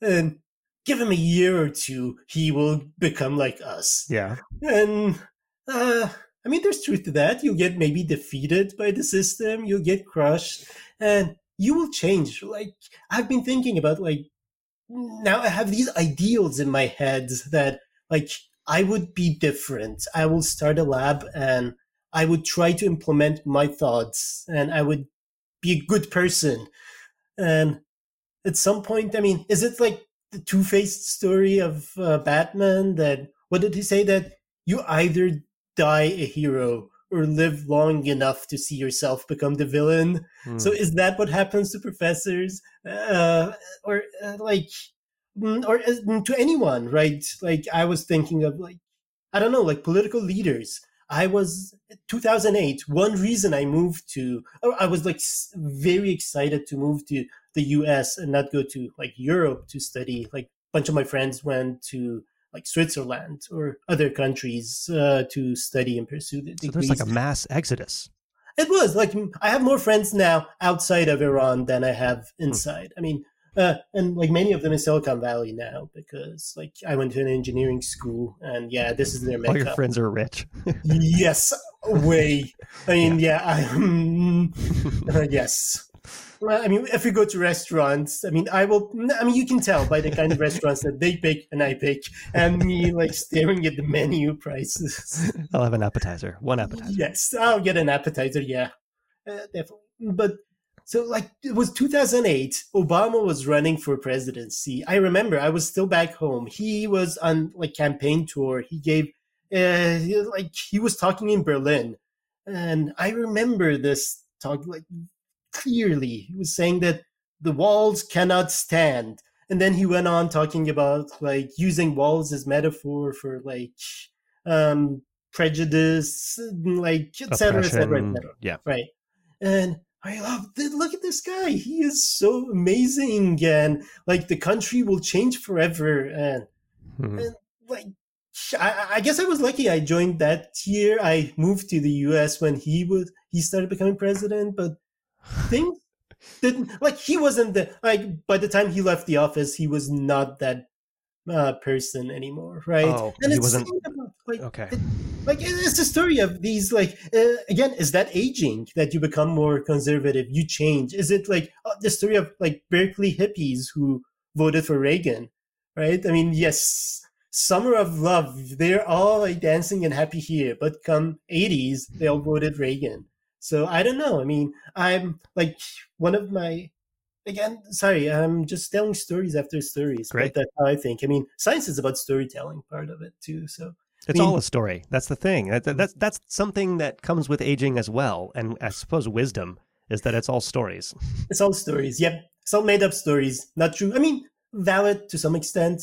And give him a year or two, he will become like us. Yeah. And, I mean, there's truth to that. You'll get maybe defeated by the system. You'll get crushed. And you will change. Like, I've been thinking about, like, now I have these ideals in my head that, like, I would be different. I will start a lab and I would try to implement my thoughts and I would be a good person. And at some point, I mean, is it like the two-faced story of Batman that, what did he say, that you either die a hero or live long enough to see yourself become the villain? So is that what happens to professors or to anyone, right? Like, I was thinking of, like, I don't know, like political leaders. I was 2008. One reason I moved to, I was like very excited to move to the US and not go to like Europe to study. Like a bunch of my friends went to like Switzerland or other countries to study and pursue the degrees. So there's like a mass exodus. It was like, I have more friends now outside of Iran than I have inside. I mean, And like many of them in Silicon Valley now, because like I went to an engineering school, and this is their makeup. All your friends are rich. Yes, way. I mean, yes. Well, I mean, if we go to restaurants, you can tell by the kind of restaurants that they pick and I pick, and me like staring at the menu prices. I'll have an appetizer, one appetizer. Yes, I'll get an appetizer. Yeah, definitely. But. So like it was 2008, Obama was running for presidency. I remember I was still back home. He was on like campaign tour. He gave he was talking in Berlin. And I remember this talk like clearly. He was saying that the walls cannot stand. And then he went on talking about like using walls as metaphor for like prejudice, like et cetera. Yeah. Right. And I love it. Look at this guy. He is so amazing, and like the country will change forever. And, and like, I guess I was lucky. I joined that year. I moved to the U.S. when he started becoming president. But things didn't like he wasn't the like. By the time he left the office, he was not that person anymore, right? Oh, and he wasn't. Like, okay. It's the story of these, like, again, is that aging that you become more conservative? You change. Is it like the story of like Berkeley hippies who voted for Reagan, right? I mean, yes, summer of love, they're all like dancing and happy here, but come 80s, they all voted Reagan. So I don't know. I mean, I'm like one of my, again, sorry, I'm just telling stories after stories. Great. But that's how I think. I mean, science is about storytelling part of it too. So. It's all a story. That's the thing. That's something that comes with aging as well. And I suppose wisdom is that it's all stories. It's all stories. Yep. It's all made up stories. Not true. I mean, valid to some extent,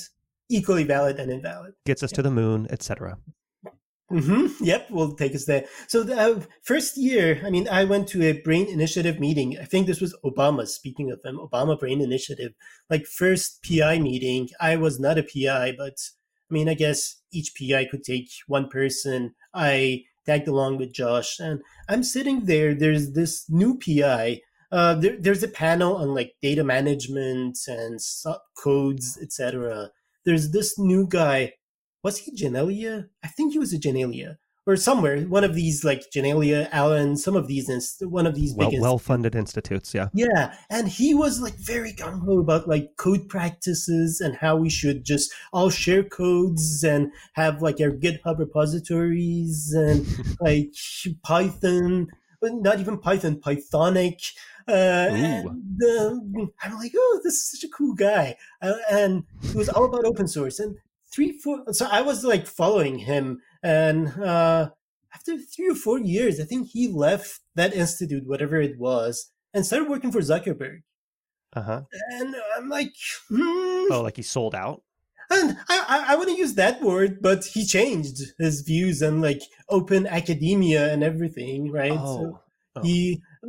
equally valid and invalid. Gets us to the moon, etc. Mm-hmm. Yep. We'll take us there. So the first year, I mean, I went to a Brain Initiative meeting. I think this was Obama, speaking of them, Obama Brain Initiative, like first PI meeting. I was not a PI, but I mean, I guess each PI could take one person. I tagged along with Josh, and I'm sitting there. There's this new PI. There's a panel on like data management and codes, etc. There's this new guy. Was he Janelia? I think he was a Janelia or somewhere. One of these like Janelia, Allen, some of these, one of these big well-funded institutes. Yeah. Yeah. And he was like very gung ho about like code practices and how we should just all share codes and have like our GitHub repositories and like Python, not even Python, Pythonic. I'm like, oh, this is such a cool guy. And it was all about open source. And so I was like following him. And after 3 or 4 years, I think he left that institute, whatever it was, and started working for Zuckerberg. Uh-huh. And I'm like, Oh, like he sold out? And I wouldn't use that word, but he changed his views on like open academia and everything, right?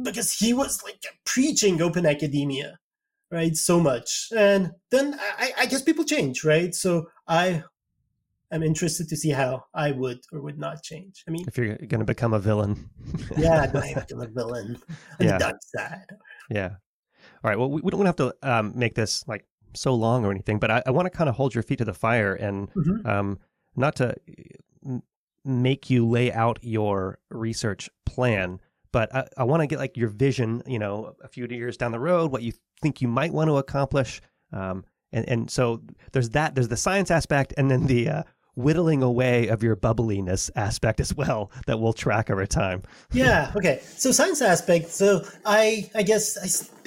Because he was like preaching open academia, right? So much. And then I guess people change, right? So I'm interested to see how I would or would not change. I mean, if you're going to become a villain. Yeah, do I become a villain on the dark side? Yeah. All right. Well, we don't have to make this like so long or anything, but I want to kind of hold your feet to the fire and not to make you lay out your research plan, but I want to get like your vision, you know, a few years down the road, what you think you might want to accomplish. And so there's that, there's the science aspect and then the whittling away of your bubbliness aspect as well that we'll track over time. Yeah. Okay. So science aspect. So I guess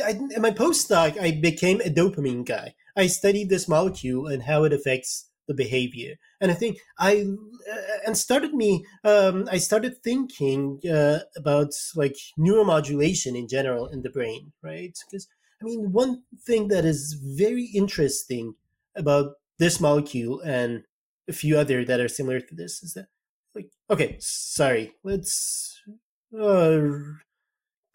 in my postdoc, I became a dopamine guy. I studied this molecule and how it affects the behavior. And I think I started thinking about like neuromodulation in general in the brain, right? Because I mean, one thing that is very interesting about this molecule and a few other that are similar to this is that, like, okay, sorry, let's go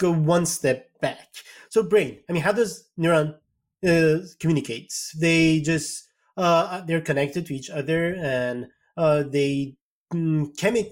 one step back. So brain, I mean, how does neuron communicate? They just, they're connected to each other and they chemically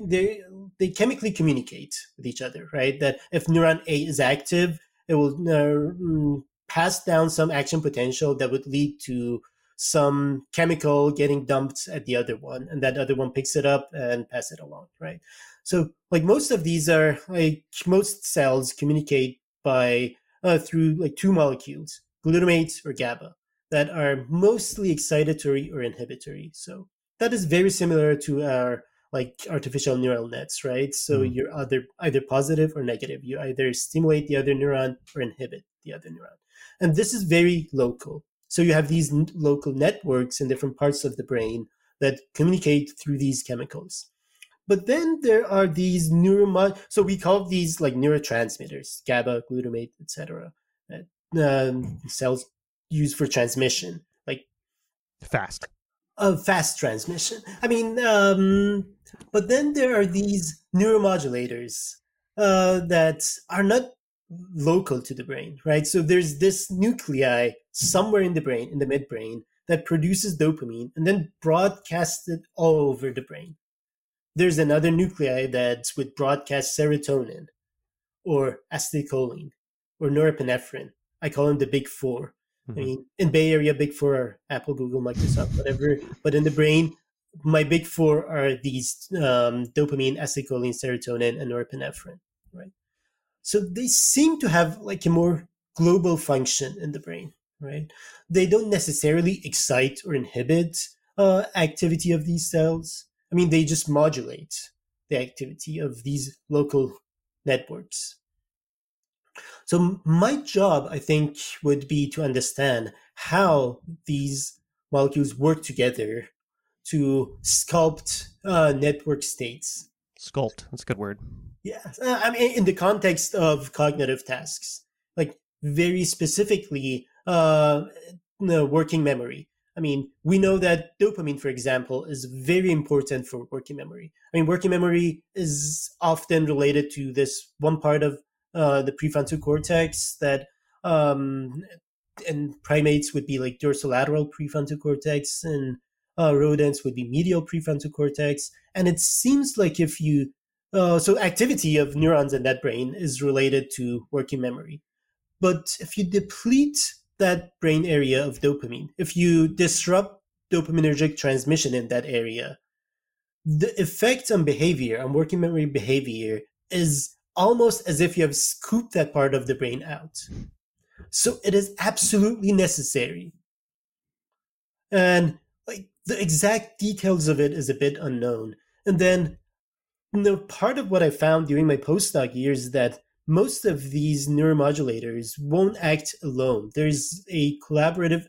communicate with each other, right? That if neuron A is active, it will pass down some action potential that would lead to some chemical getting dumped at the other one, and that other one picks it up and pass it along, right? So like most of these are like most cells communicate by through like two molecules, glutamate or GABA, that are mostly excitatory or inhibitory. So that is very similar to our like artificial neural nets, right? So you're either positive or negative. You either stimulate the other neuron or inhibit the other neuron. And this is very local. So you have these local networks in different parts of the brain that communicate through these chemicals. But then there are these so we call these like neurotransmitters, GABA, glutamate, etc. that cells use for transmission, like fast transmission. I mean, but then there are these neuromodulators that are not local to the brain, right? So there's this nuclei somewhere in the brain, in the midbrain, that produces dopamine and then broadcasts it all over the brain. There's another nuclei that would broadcast serotonin or acetylcholine or norepinephrine. I call them the big four. I mean, in Bay Area, big four are Apple, Google, Microsoft, whatever. But in the brain, my big four are these dopamine, acetylcholine, serotonin, and norepinephrine, right? So they seem to have like a more global function in the brain, right? They don't necessarily excite or inhibit activity of these cells. I mean, they just modulate the activity of these local networks. So my job, I think, would be to understand how these molecules work together to sculpt network states. Sculpt, that's a good word. Yeah, I mean, in the context of cognitive tasks, like very specifically working memory. I mean, we know that dopamine, for example, is very important for working memory. I mean, working memory is often related to this one part of the prefrontal cortex that in primates would be like dorsolateral prefrontal cortex, and rodents would be medial prefrontal cortex. And it seems like if you so activity of neurons in that brain is related to working memory. But if you deplete that brain area of dopamine, if you disrupt dopaminergic transmission in that area, the effect on behavior, on working memory behavior, is almost as if you have scooped that part of the brain out. So it is absolutely necessary. And like the exact details of it is a bit unknown. And then part of what I found during my postdoc years is that most of these neuromodulators won't act alone. There's a collaborative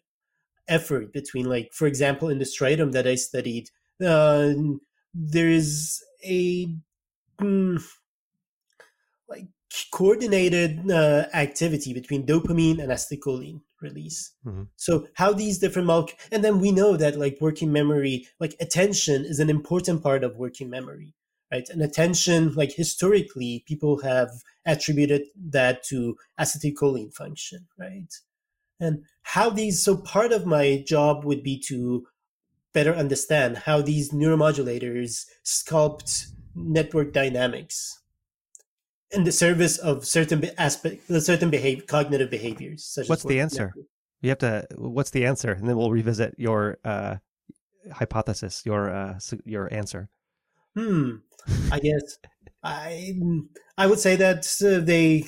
effort between, like, for example, in the striatum that I studied, there is a like coordinated activity between dopamine and acetylcholine release. So how these different molecules, and then we know that like working memory, like attention is an important part of working memory. Right. And attention, like historically, people have attributed that to acetylcholine function, right? And how these, so part of my job would be to better understand how these neuromodulators sculpt network dynamics in the service of certain cognitive behaviors. Such what's as the answer? Network. You have to, what's the answer? And then we'll revisit your hypothesis, your answer. I guess I would say that they.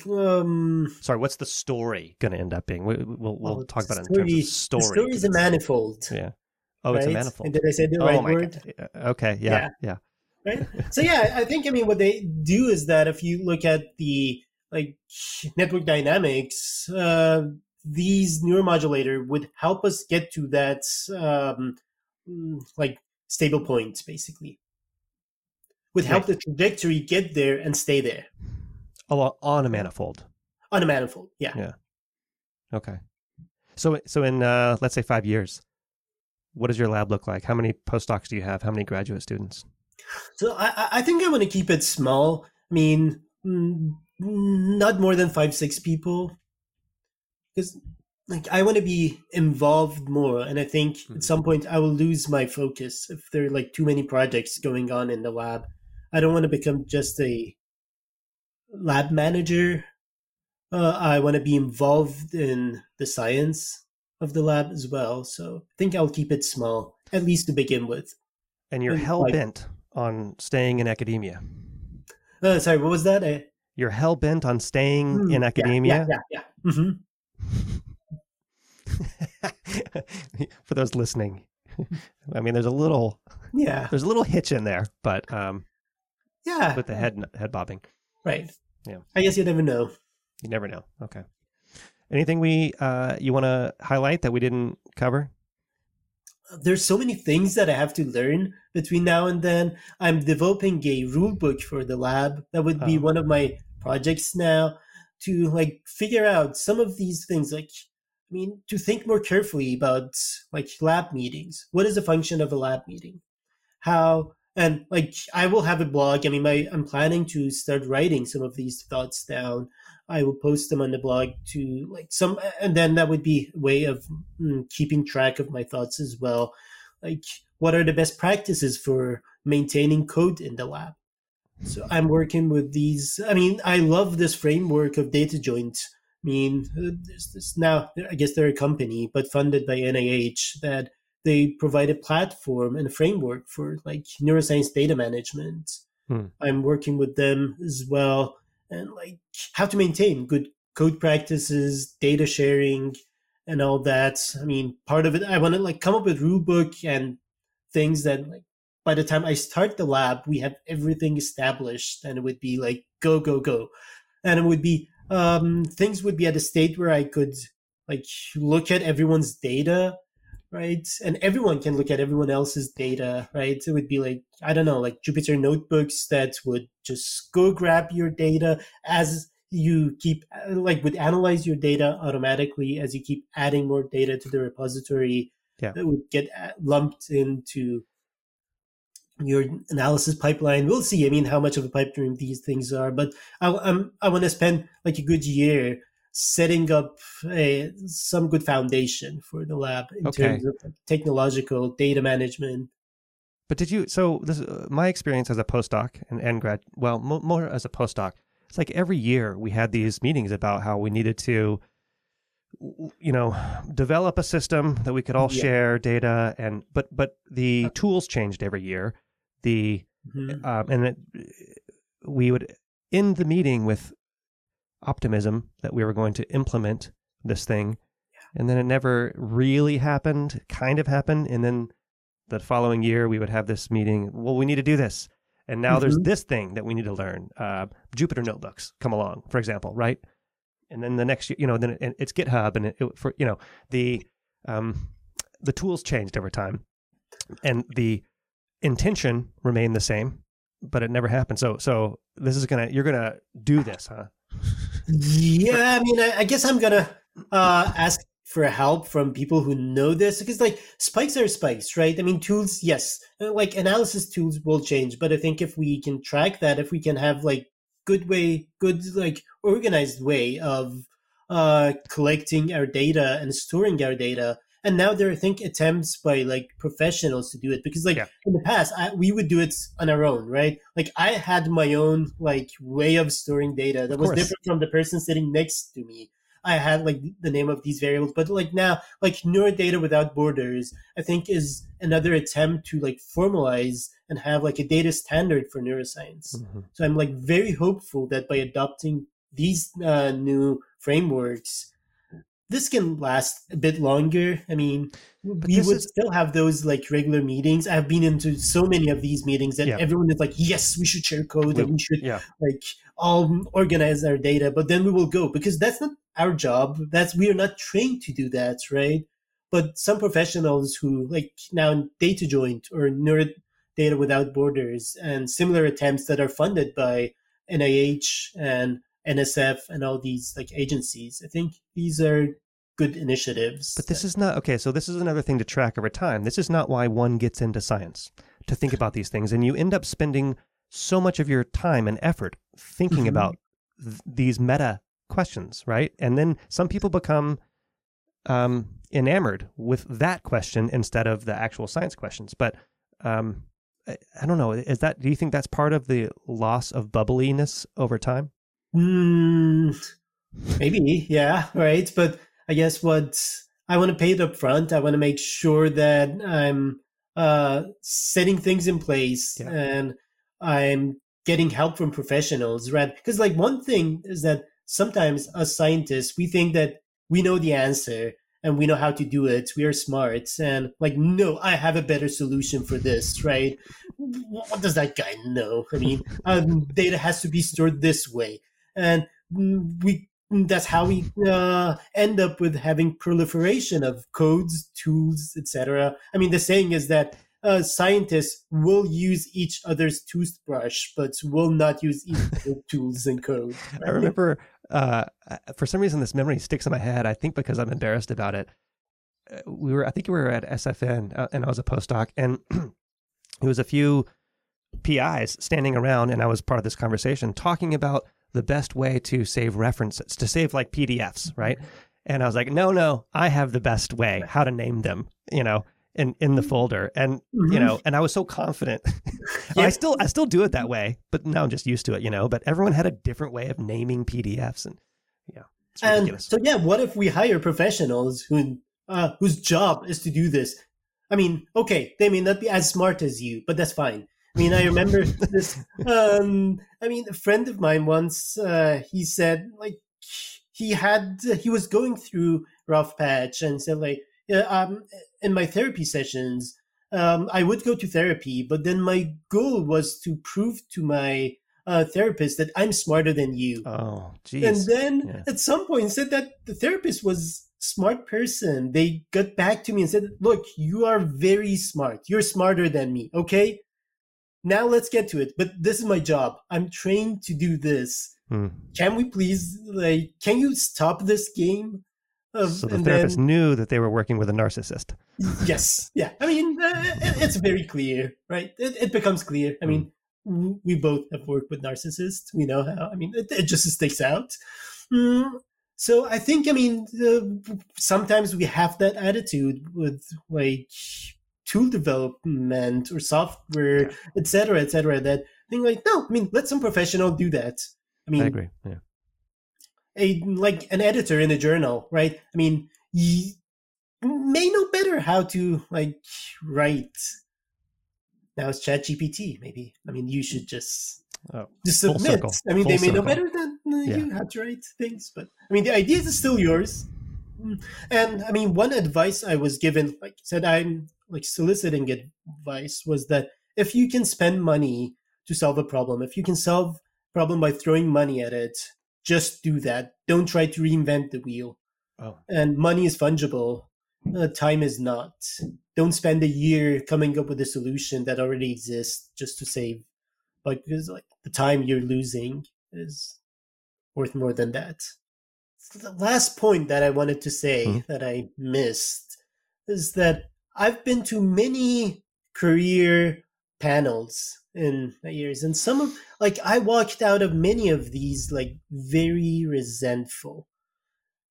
Sorry, what's the story going to end up being? We'll talk about it in terms of story. The story is a manifold. Yeah. Oh, right? It's a manifold. And did I say the right word? God. Okay. Yeah. Right. So yeah, I think what they do is that if you look at the like network dynamics, these neuromodulator would help us get to that like stable point, basically. Would help the trajectory get there and stay there. Oh, on a manifold. On a manifold, yeah. Yeah. Okay. So in, let's say 5 years, what does your lab look like? How many postdocs do you have? How many graduate students? So I think I want to keep it small. I mean, not more than 5-6 people. Because like I want to be involved more, and I think at some point I will lose my focus if there are like too many projects going on in the lab. I don't want to become just a lab manager. I want to be involved in the science of the lab as well. So I think I'll keep it small, at least to begin with. And you're hell-bent on staying in academia. Sorry, what was that? You're hell-bent on staying in academia? Yeah. Mm-hmm. For those listening, I mean, there's a little hitch in there, but with the head bobbing. Right. Yeah. I guess you never know. You never know. Okay. Anything you want to highlight that we didn't cover? There's so many things that I have to learn between now and then. I'm developing a rule book for the lab. That would be one of my projects now, to figure out some of these things. To think more carefully about lab meetings. What is the function of a lab meeting? How, and I will have a blog. I'm planning to start writing some of these thoughts down. I will post them on the blog to and then that would be a way of keeping track of my thoughts as well. What are the best practices for maintaining code in the lab? So I'm working with these. I love this framework of DataJoint. There's this now, I guess they're a company, but funded by NIH, that they provide a platform and a framework for neuroscience data management. I'm working with them as well. And how to maintain good code practices, data sharing, and all that. Part of it, I want to come up with rulebook and things that by the time I start the lab, we have everything established, and it would be go, go, go. And it would be, things would be at a state where I could look at everyone's data, right? And everyone can look at everyone else's data, right? It would be Jupyter notebooks that would just go grab your data as you keep, would analyze your data automatically as you keep adding more data to the repository. Yeah. That would get lumped into your analysis pipeline. We'll see, how much of a pipeline these things are, but I want to spend a good year setting up some good foundation for the lab in terms of technological data management. But my experience as a postdoc and grad, well, more as a postdoc, it's every year we had these meetings about how we needed to, develop a system that we could all share data and, but the tools changed every year. We would end the meeting with optimism that we were going to implement this thing. Yeah. And then it never really happened, kind of happened. And then the following year we would have this meeting. Well, we need to do this. And now there's this thing that we need to learn. Jupyter notebooks come along, for example, right? And then the next year, then it's GitHub, and the tools changed over time, and the intention remained the same, but it never happened. So this is you're gonna do this, huh? Yeah, I guess I'm gonna ask for help from people who know this, because spikes are spikes, right? Tools, yes, analysis tools will change, but I think if we can track that, if we can have good organized way of collecting our data and storing our data. And now there are, I think, attempts by professionals to do it, because in the past we would do it on our own, right? I had my own way of storing data that was different from the person sitting next to me. I had the name of these variables, but now NeuroData Without Borders, I think, is another attempt to formalize and have a data standard for neuroscience. Mm-hmm. So I'm very hopeful that by adopting these new frameworks, this can last a bit longer. We would still have those regular meetings. I've been into so many of these meetings that everyone is yes, we should share code and we should all organize our data, but then we will go, because that's not our job. We are not trained to do that, right? But some professionals who now DataJoint or NeuroData Without Borders and similar attempts that are funded by NIH and NSF and all these agencies, I think these are good initiatives. But this is not okay. So this is another thing to track over time. This is not why one gets into science, to think about these things, and you end up spending so much of your time and effort thinking about these meta questions, right? And then some people become enamored with that question instead of the actual science questions. But I don't know. Do you think that's part of the loss of bubbliness over time? Maybe, yeah, right. But I guess what I want to pay it up front. I want to make sure that I'm setting things in place and I'm getting help from professionals, right? Because like one thing is that sometimes us scientists, we think that we know the answer and we know how to do it. We are smart. And like, no, I have a better solution for this, right? What does that guy know? I mean, data has to be stored this way. And that's how we end up with having proliferation of codes, tools, etc. I mean, the saying is that scientists will use each other's toothbrush, but will not use each other's tools and code. Right? I remember, for some reason, this memory sticks in my head. I think because I'm embarrassed about it. I think we were at SFN, and I was a postdoc, and it was a few PIs standing around, and I was part of this conversation talking about the best way to save references, to save like PDFs, right? And I was like, no, I have the best way, how to name them, you know, in the folder. And, you know, and I was so confident. Yeah. I still do it that way, but now I'm just used to it, you know, but everyone had a different way of naming PDFs and, yeah. It's ridiculous. So yeah, what if we hire professionals whose job is to do this? I mean, okay, they may not be as smart as you, but that's fine. I mean, I remember this, a friend of mine once, he said, like, he was going through rough patch and said, like, in my therapy sessions, I would go to therapy, but then my goal was to prove to my therapist that I'm smarter than you. Oh, geez. And then at some point said that the therapist was smart person. They got back to me and said, look, you are very smart. You're smarter than me. Okay. Now let's get to it. But this is my job. I'm trained to do this. Hmm. Can we please, like, can you stop this game? So the therapist knew that they were working with a narcissist. Yes. Yeah. I mean, it's very clear, right? It becomes clear. I mean, we both have worked with narcissists. We know how. I mean, it just sticks out. So I think, I mean, sometimes we have that attitude with, like, tool development or software, et cetera, that thing like, no, I mean, let some professional do that. I mean, I agree. Yeah. Like an editor in a journal, right? I mean, you may know better how to like write. Now it's ChatGPT, maybe. I mean, you should just submit. I mean, full they may circle. Know better than you how to write things, but I mean, the ideas are still yours. And I mean, one advice I was given, like I said, I'm like soliciting advice, was that if you can spend money to solve a problem, if you can solve a problem by throwing money at it, just do that. Don't try to reinvent the wheel. Oh. And money is fungible. Time is not. Don't spend a year coming up with a solution that already exists just to save. But because like the time you're losing is worth more than that. So the last point that I wanted to say that I missed is that I've been to many career panels in my years, and some of like I walked out of many of these like very resentful.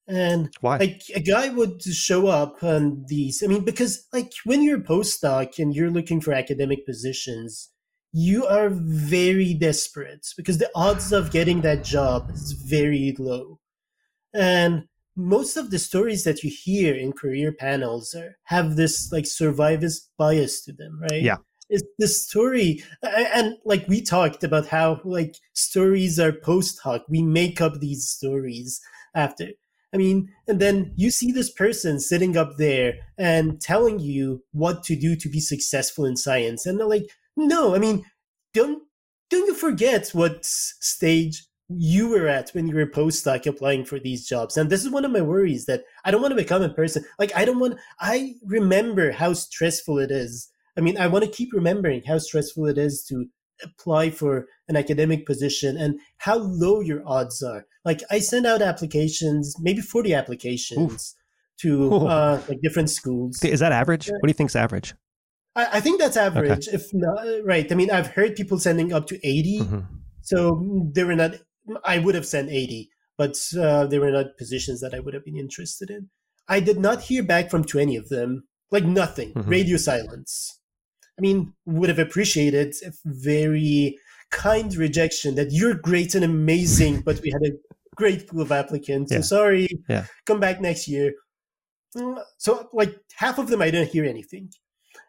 And why? Like a guy would show up on these. I mean, because like when you're a postdoc and you're looking for academic positions, you are very desperate because the odds of getting that job is very low. And most of the stories that you hear in career panels have this like survivor's bias to them, right? Yeah. It's this story. And like we talked about how like stories are post hoc. We make up these stories after. I mean, and then you see this person sitting up there and telling you what to do to be successful in science. And they're like, no, I mean, don't you forget what stage you were at when you were postdoc applying for these jobs. And this is one of my worries, that I don't want to become a person. Like, I remember how stressful it is. I mean, I want to keep remembering how stressful it is to apply for an academic position and how low your odds are. Like, I sent out applications, maybe 40 applications to like different schools. Is that average? What do you think's average? I think that's average. Okay. If not, right. I mean, I've heard people sending up to 80. Mm-hmm. So they were not... I would have sent 80, but they were not positions that I would have been interested in. I did not hear back from 20 of them, like nothing, radio silence. I mean, would have appreciated a very kind rejection that you're great and amazing, but we had a great pool of applicants. Yeah. I'm sorry. Yeah. Come back next year. So like half of them, I didn't hear anything.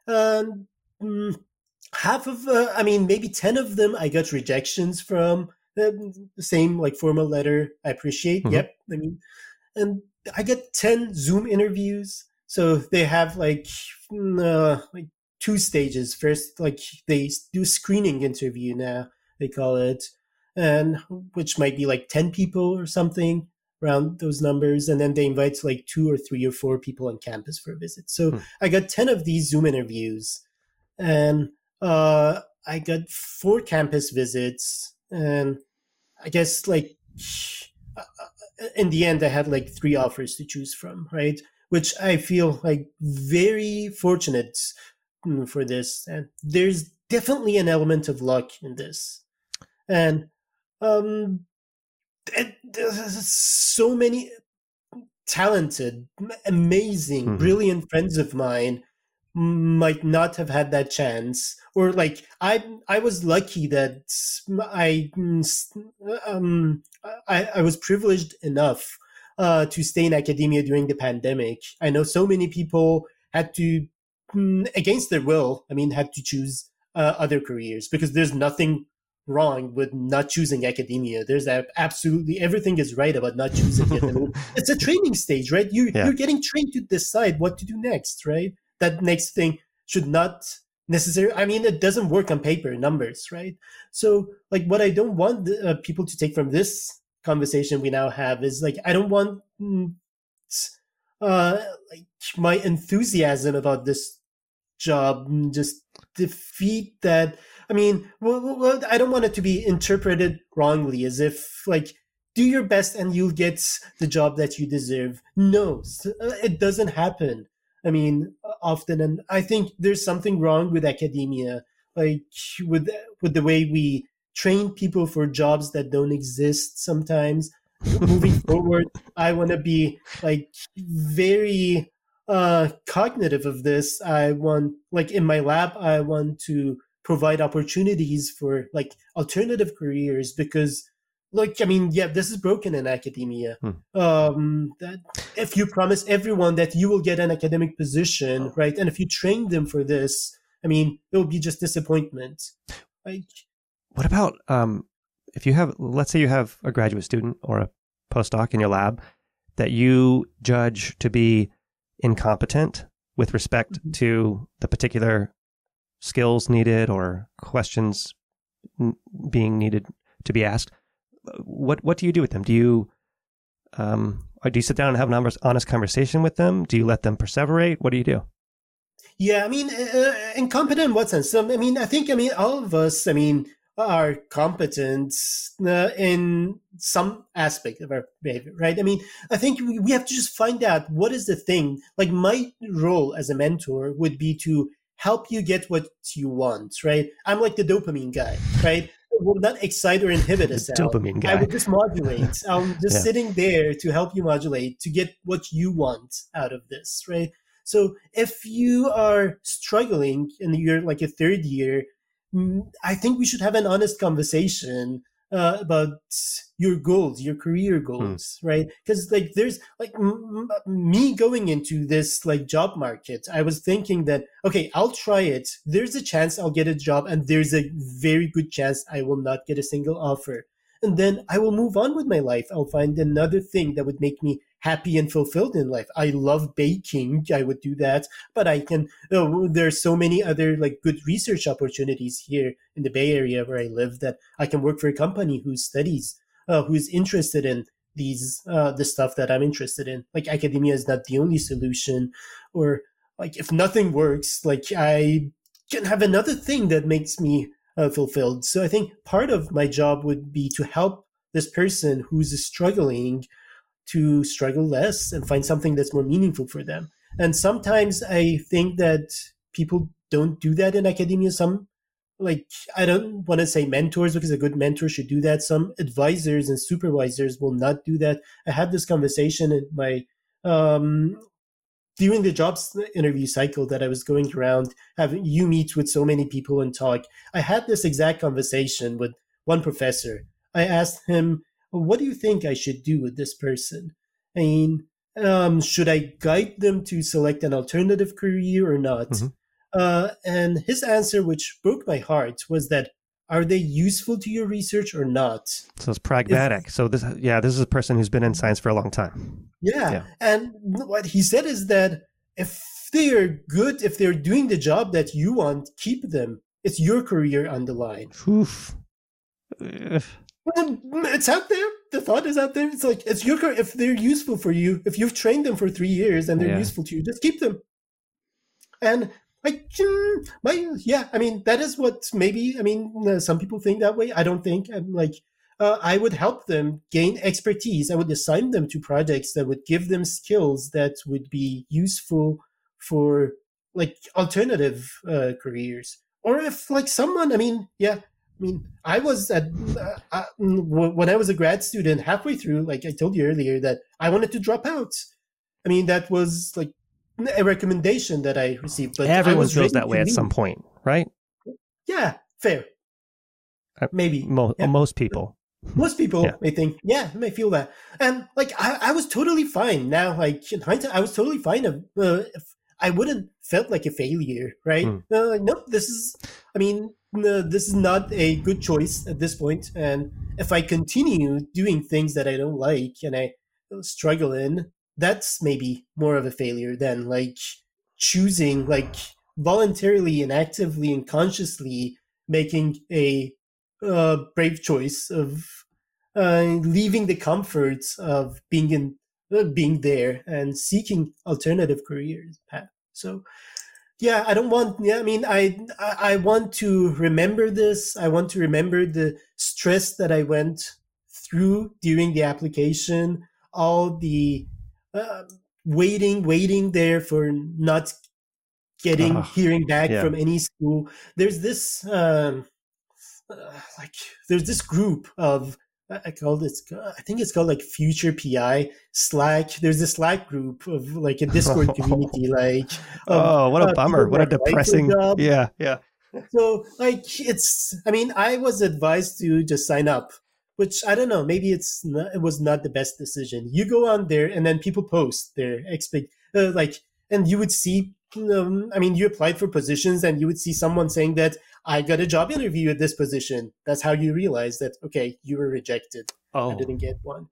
Half of, I mean, maybe 10 of them, I got rejections from the same like formal letter. I appreciate. Mm-hmm. Yep. I mean, and I got 10 Zoom interviews. So they have like two stages. First, like they do screening interview now, they call it, and which might be like 10 people or something around those numbers. And then they invite like 2 or 3 or 4 people on campus for a visit. So I got 10 of these Zoom interviews, and I got 4 campus visits. And I guess like in the end, I had like 3 offers to choose from, right? Which I feel like very fortunate for this. And there's definitely an element of luck in this. And so many talented, amazing, brilliant friends of mine might not have had that chance, or like I was lucky that I was privileged enough to stay in academia during the pandemic. I know so many people had to, against their will, I mean, had to choose other careers, because there's nothing wrong with not choosing academia. There's absolutely everything is right about not choosing it. I mean, it's a training stage, right? You're getting trained to decide what to do next, right? That next thing should not necessarily, I mean, it doesn't work on paper, numbers, right? So like what I don't want people to take from this conversation we now have is like, I don't want like my enthusiasm about this job just defeat that. I mean, well, I don't want it to be interpreted wrongly as if like, do your best and you'll get the job that you deserve. No, it doesn't happen. I mean, often, and I think there's something wrong with academia, like with the way we train people for jobs that don't exist sometimes. Moving forward, I want to be like very cognitive of this. I want, like in my lab, I want to provide opportunities for like alternative careers, because look, I mean, yeah, this is broken in academia. That if you promise everyone that you will get an academic position, right, and if you train them for this, I mean, it will be just disappointment. Like, what about if you have, let's say you have a graduate student or a postdoc in your lab that you judge to be incompetent with respect to the particular skills needed or questions being needed to be asked? What do you do with them? Do you or do you sit down and have an honest conversation with them? Do you let them perseverate? What do you do? Yeah, I mean, incompetent in what sense? I mean, I think all of us, I mean, are competent in some aspect of our behavior, right? I mean, I think we have to just find out what is the thing. Like my role as a mentor would be to help you get what you want, right? I'm like the dopamine guy, right? Will not excite or inhibit us. Dopamine guy. I would just modulate. I'm just sitting there to help you modulate to get what you want out of this, right? So if you are struggling and you're like a third year, I think we should have an honest conversation about your goals, your career goals, right? Because like there's like me going into this like job market, I was thinking that, okay, I'll try it. There's a chance I'll get a job, and there's a very good chance I will not get a single offer. And then I will move on with my life. I'll find another thing that would make me happy and fulfilled in life. I love baking. I would do that, but I can, there's so many other like good research opportunities here in the Bay Area where I live that I can work for a company who studies, who's interested in these, the stuff that I'm interested in. Like academia is not the only solution, or like if nothing works, like I can have another thing that makes me fulfilled. So I think part of my job would be to help this person who's struggling to struggle less and find something that's more meaningful for them. And sometimes I think that people don't do that in academia. Some, like, I don't want to say mentors, because a good mentor should do that. Some advisors and supervisors will not do that. I had this conversation in my, during the jobs interview cycle that I was going around, having you meet with so many people and talk. I had this exact conversation with one professor. I asked him, well, what do you think I should do with this person? I mean, should I guide them to select an alternative career or not? Mm-hmm. And his answer, which broke my heart, was that, are they useful to your research or not? So it's pragmatic. This is a person who's been in science for a long time. Yeah. And what he said is that if they're good, if they're doing the job that you want, keep them. It's your career on the line. Oof. It's out there. The thought is out there. It's like, it's your career. If they're useful for you, if you've trained them for 3 years and they're useful to you, just keep them. And that is what some people think that way. I don't think. I'm like, I would help them gain expertise. I would assign them to projects that would give them skills that would be useful for like alternative careers. Or if like someone, I was when I was a grad student, halfway through, like I told you earlier, that I wanted to drop out. I mean, that was like a recommendation that I received. But everyone feels that way at some point, right? Yeah, fair. Maybe. Most people. Most people may think, may feel that. And like, I was totally fine now. Like in hindsight, I was totally fine if I wouldn't felt like a failure, right? This is not a good choice at this point. And if I continue doing things that I don't like and I struggle in, that's maybe more of a failure than like choosing, like voluntarily and actively and consciously making a brave choice of leaving the comforts of being there and seeking alternative careers path. So, I want to remember this. I want to remember the stress that I went through during the application, all the waiting there for not getting hearing back from any school. There's this there's this group of I think it's called like Future PI Slack. There's a Slack group of like a Discord community. What a bummer! What a depressing. Yeah. So I was advised to just sign up. Which I don't know, maybe it was not the best decision. You go on there and then people post their and you would see, you applied for positions and you would see someone saying that I got a job interview at this position. That's how you realize that, okay, you were rejected. Oh. I didn't get one.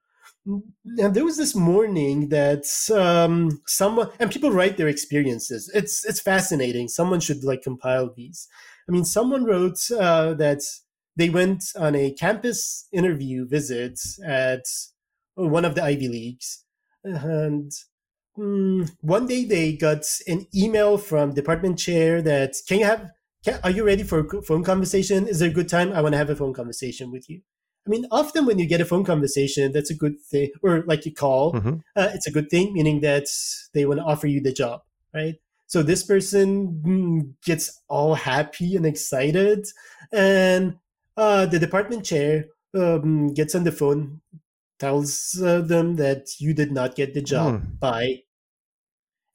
And there was this morning that someone, and people write their experiences. It's fascinating. Someone should like compile these. I mean, someone wrote that they went on a campus interview visit at one of the Ivy Leagues. And one day they got an email from department chair that, are you ready for a phone conversation? Is there a good time? I want to have a phone conversation with you. I mean, often when you get a phone conversation, that's a good thing, or like a call, it's a good thing, meaning that they want to offer you the job, right? So this person gets all happy and excited, and the department chair gets on the phone, tells them that you did not get the job. Bye.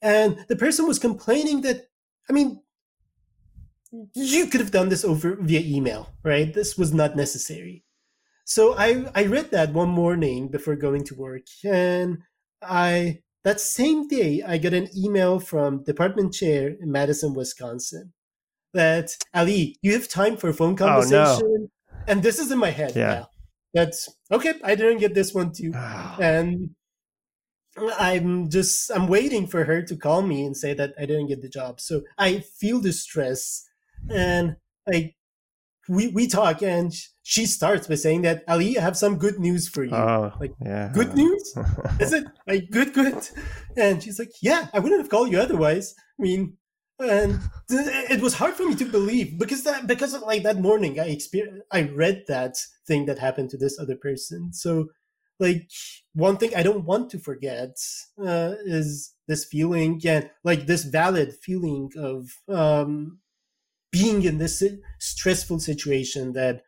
And the person was complaining that, you could have done this via email, right? This was not necessary. So I read that one morning before going to work. And that same day, I got an email from department chair in Madison, Wisconsin, that, Ali, you have time for a phone conversation. Oh, no. And this is in my head now. That's okay. I didn't get this one too. And I'm waiting for her to call me and say that I didn't get the job. So I feel the stress, and we talk, and she starts by saying that, Ali, I have some good news for you. Good news? Is it like good? And she's like, yeah, I wouldn't have called you otherwise. And it was hard for me to believe because that morning I read that thing that happened to this other person. So like one thing I don't want to forget is this feeling, and like this valid feeling of being in this stressful situation that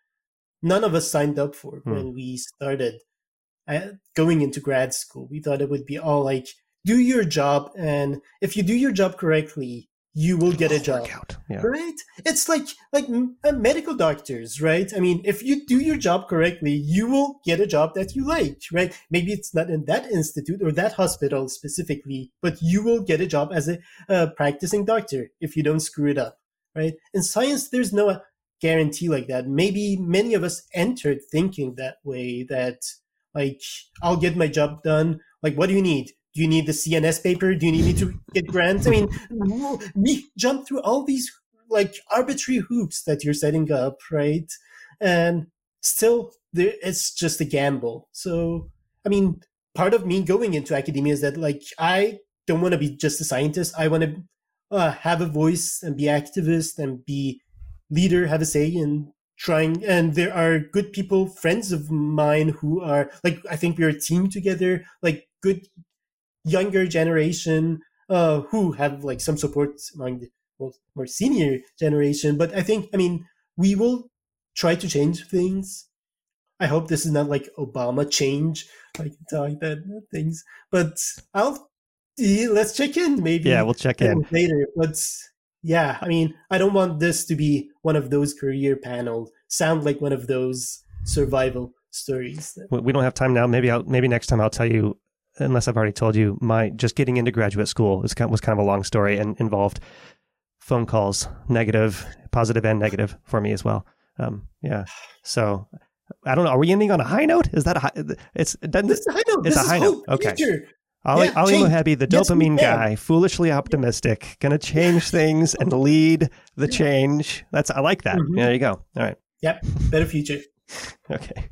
none of us signed up for when we started going into grad school. We thought it would be all like, do your job, and if you do your job correctly, you will get a job, yeah. Right? It's like medical doctors, right? I mean, if you do your job correctly, you will get a job that you like, right? Maybe it's not in that institute or that hospital specifically, but you will get a job as a practicing doctor if you don't screw it up, right? In science, there's no guarantee like that. Maybe many of us entered thinking that way, that like, I'll get my job done. Like, what do you need? Do you need the CNS paper? Do you need me to get grants? I mean, we jump through all these like arbitrary hoops that you're setting up, right? And still, it's just a gamble. So, I mean, part of me going into academia is that like, I don't want to be just a scientist. I want to have a voice and be activist and be leader, have a say in trying. And there are good people, friends of mine who are like, I think we're a team together, like good younger generation who have like some support among the more senior generation. But I think, I mean, we will try to change things. I hope this is not like Obama change, like that things, but let's check in maybe. Yeah, we'll check in later. But yeah, I mean, I don't want this to be one of those career panels, sound like one of those survival stories. We don't have time now. Maybe next time I'll tell you, unless I've already told you, my just getting into graduate school was kind of a long story and involved phone calls, negative, positive and negative for me as well. Yeah. So I don't know. Are we ending on a high note? Is that a high note? It's a high note. It's a high note. Okay. Ali Mohebi, the dopamine guy, foolishly optimistic, going to change things and lead the change. I like that. Mm-hmm. There you go. All right. Yep. Better future. Okay.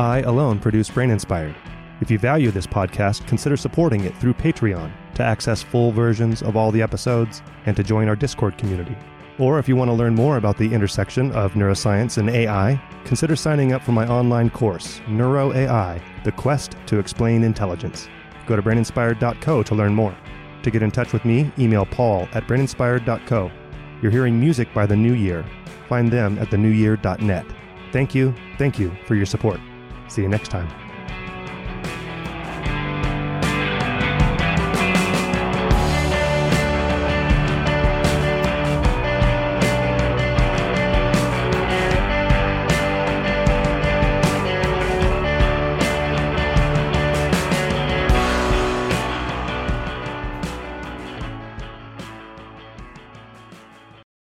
I alone produce Brain Inspired. If you value this podcast, consider supporting it through Patreon to access full versions of all the episodes and to join our Discord community. Or if you want to learn more about the intersection of neuroscience and AI, consider signing up for my online course, NeuroAI, The Quest to Explain Intelligence. Go to braininspired.co to learn more. To get in touch with me, email paul@braininspired.co. You're hearing music by The New Year. Find them at thenewyear.net. Thank you for your support. See you next time.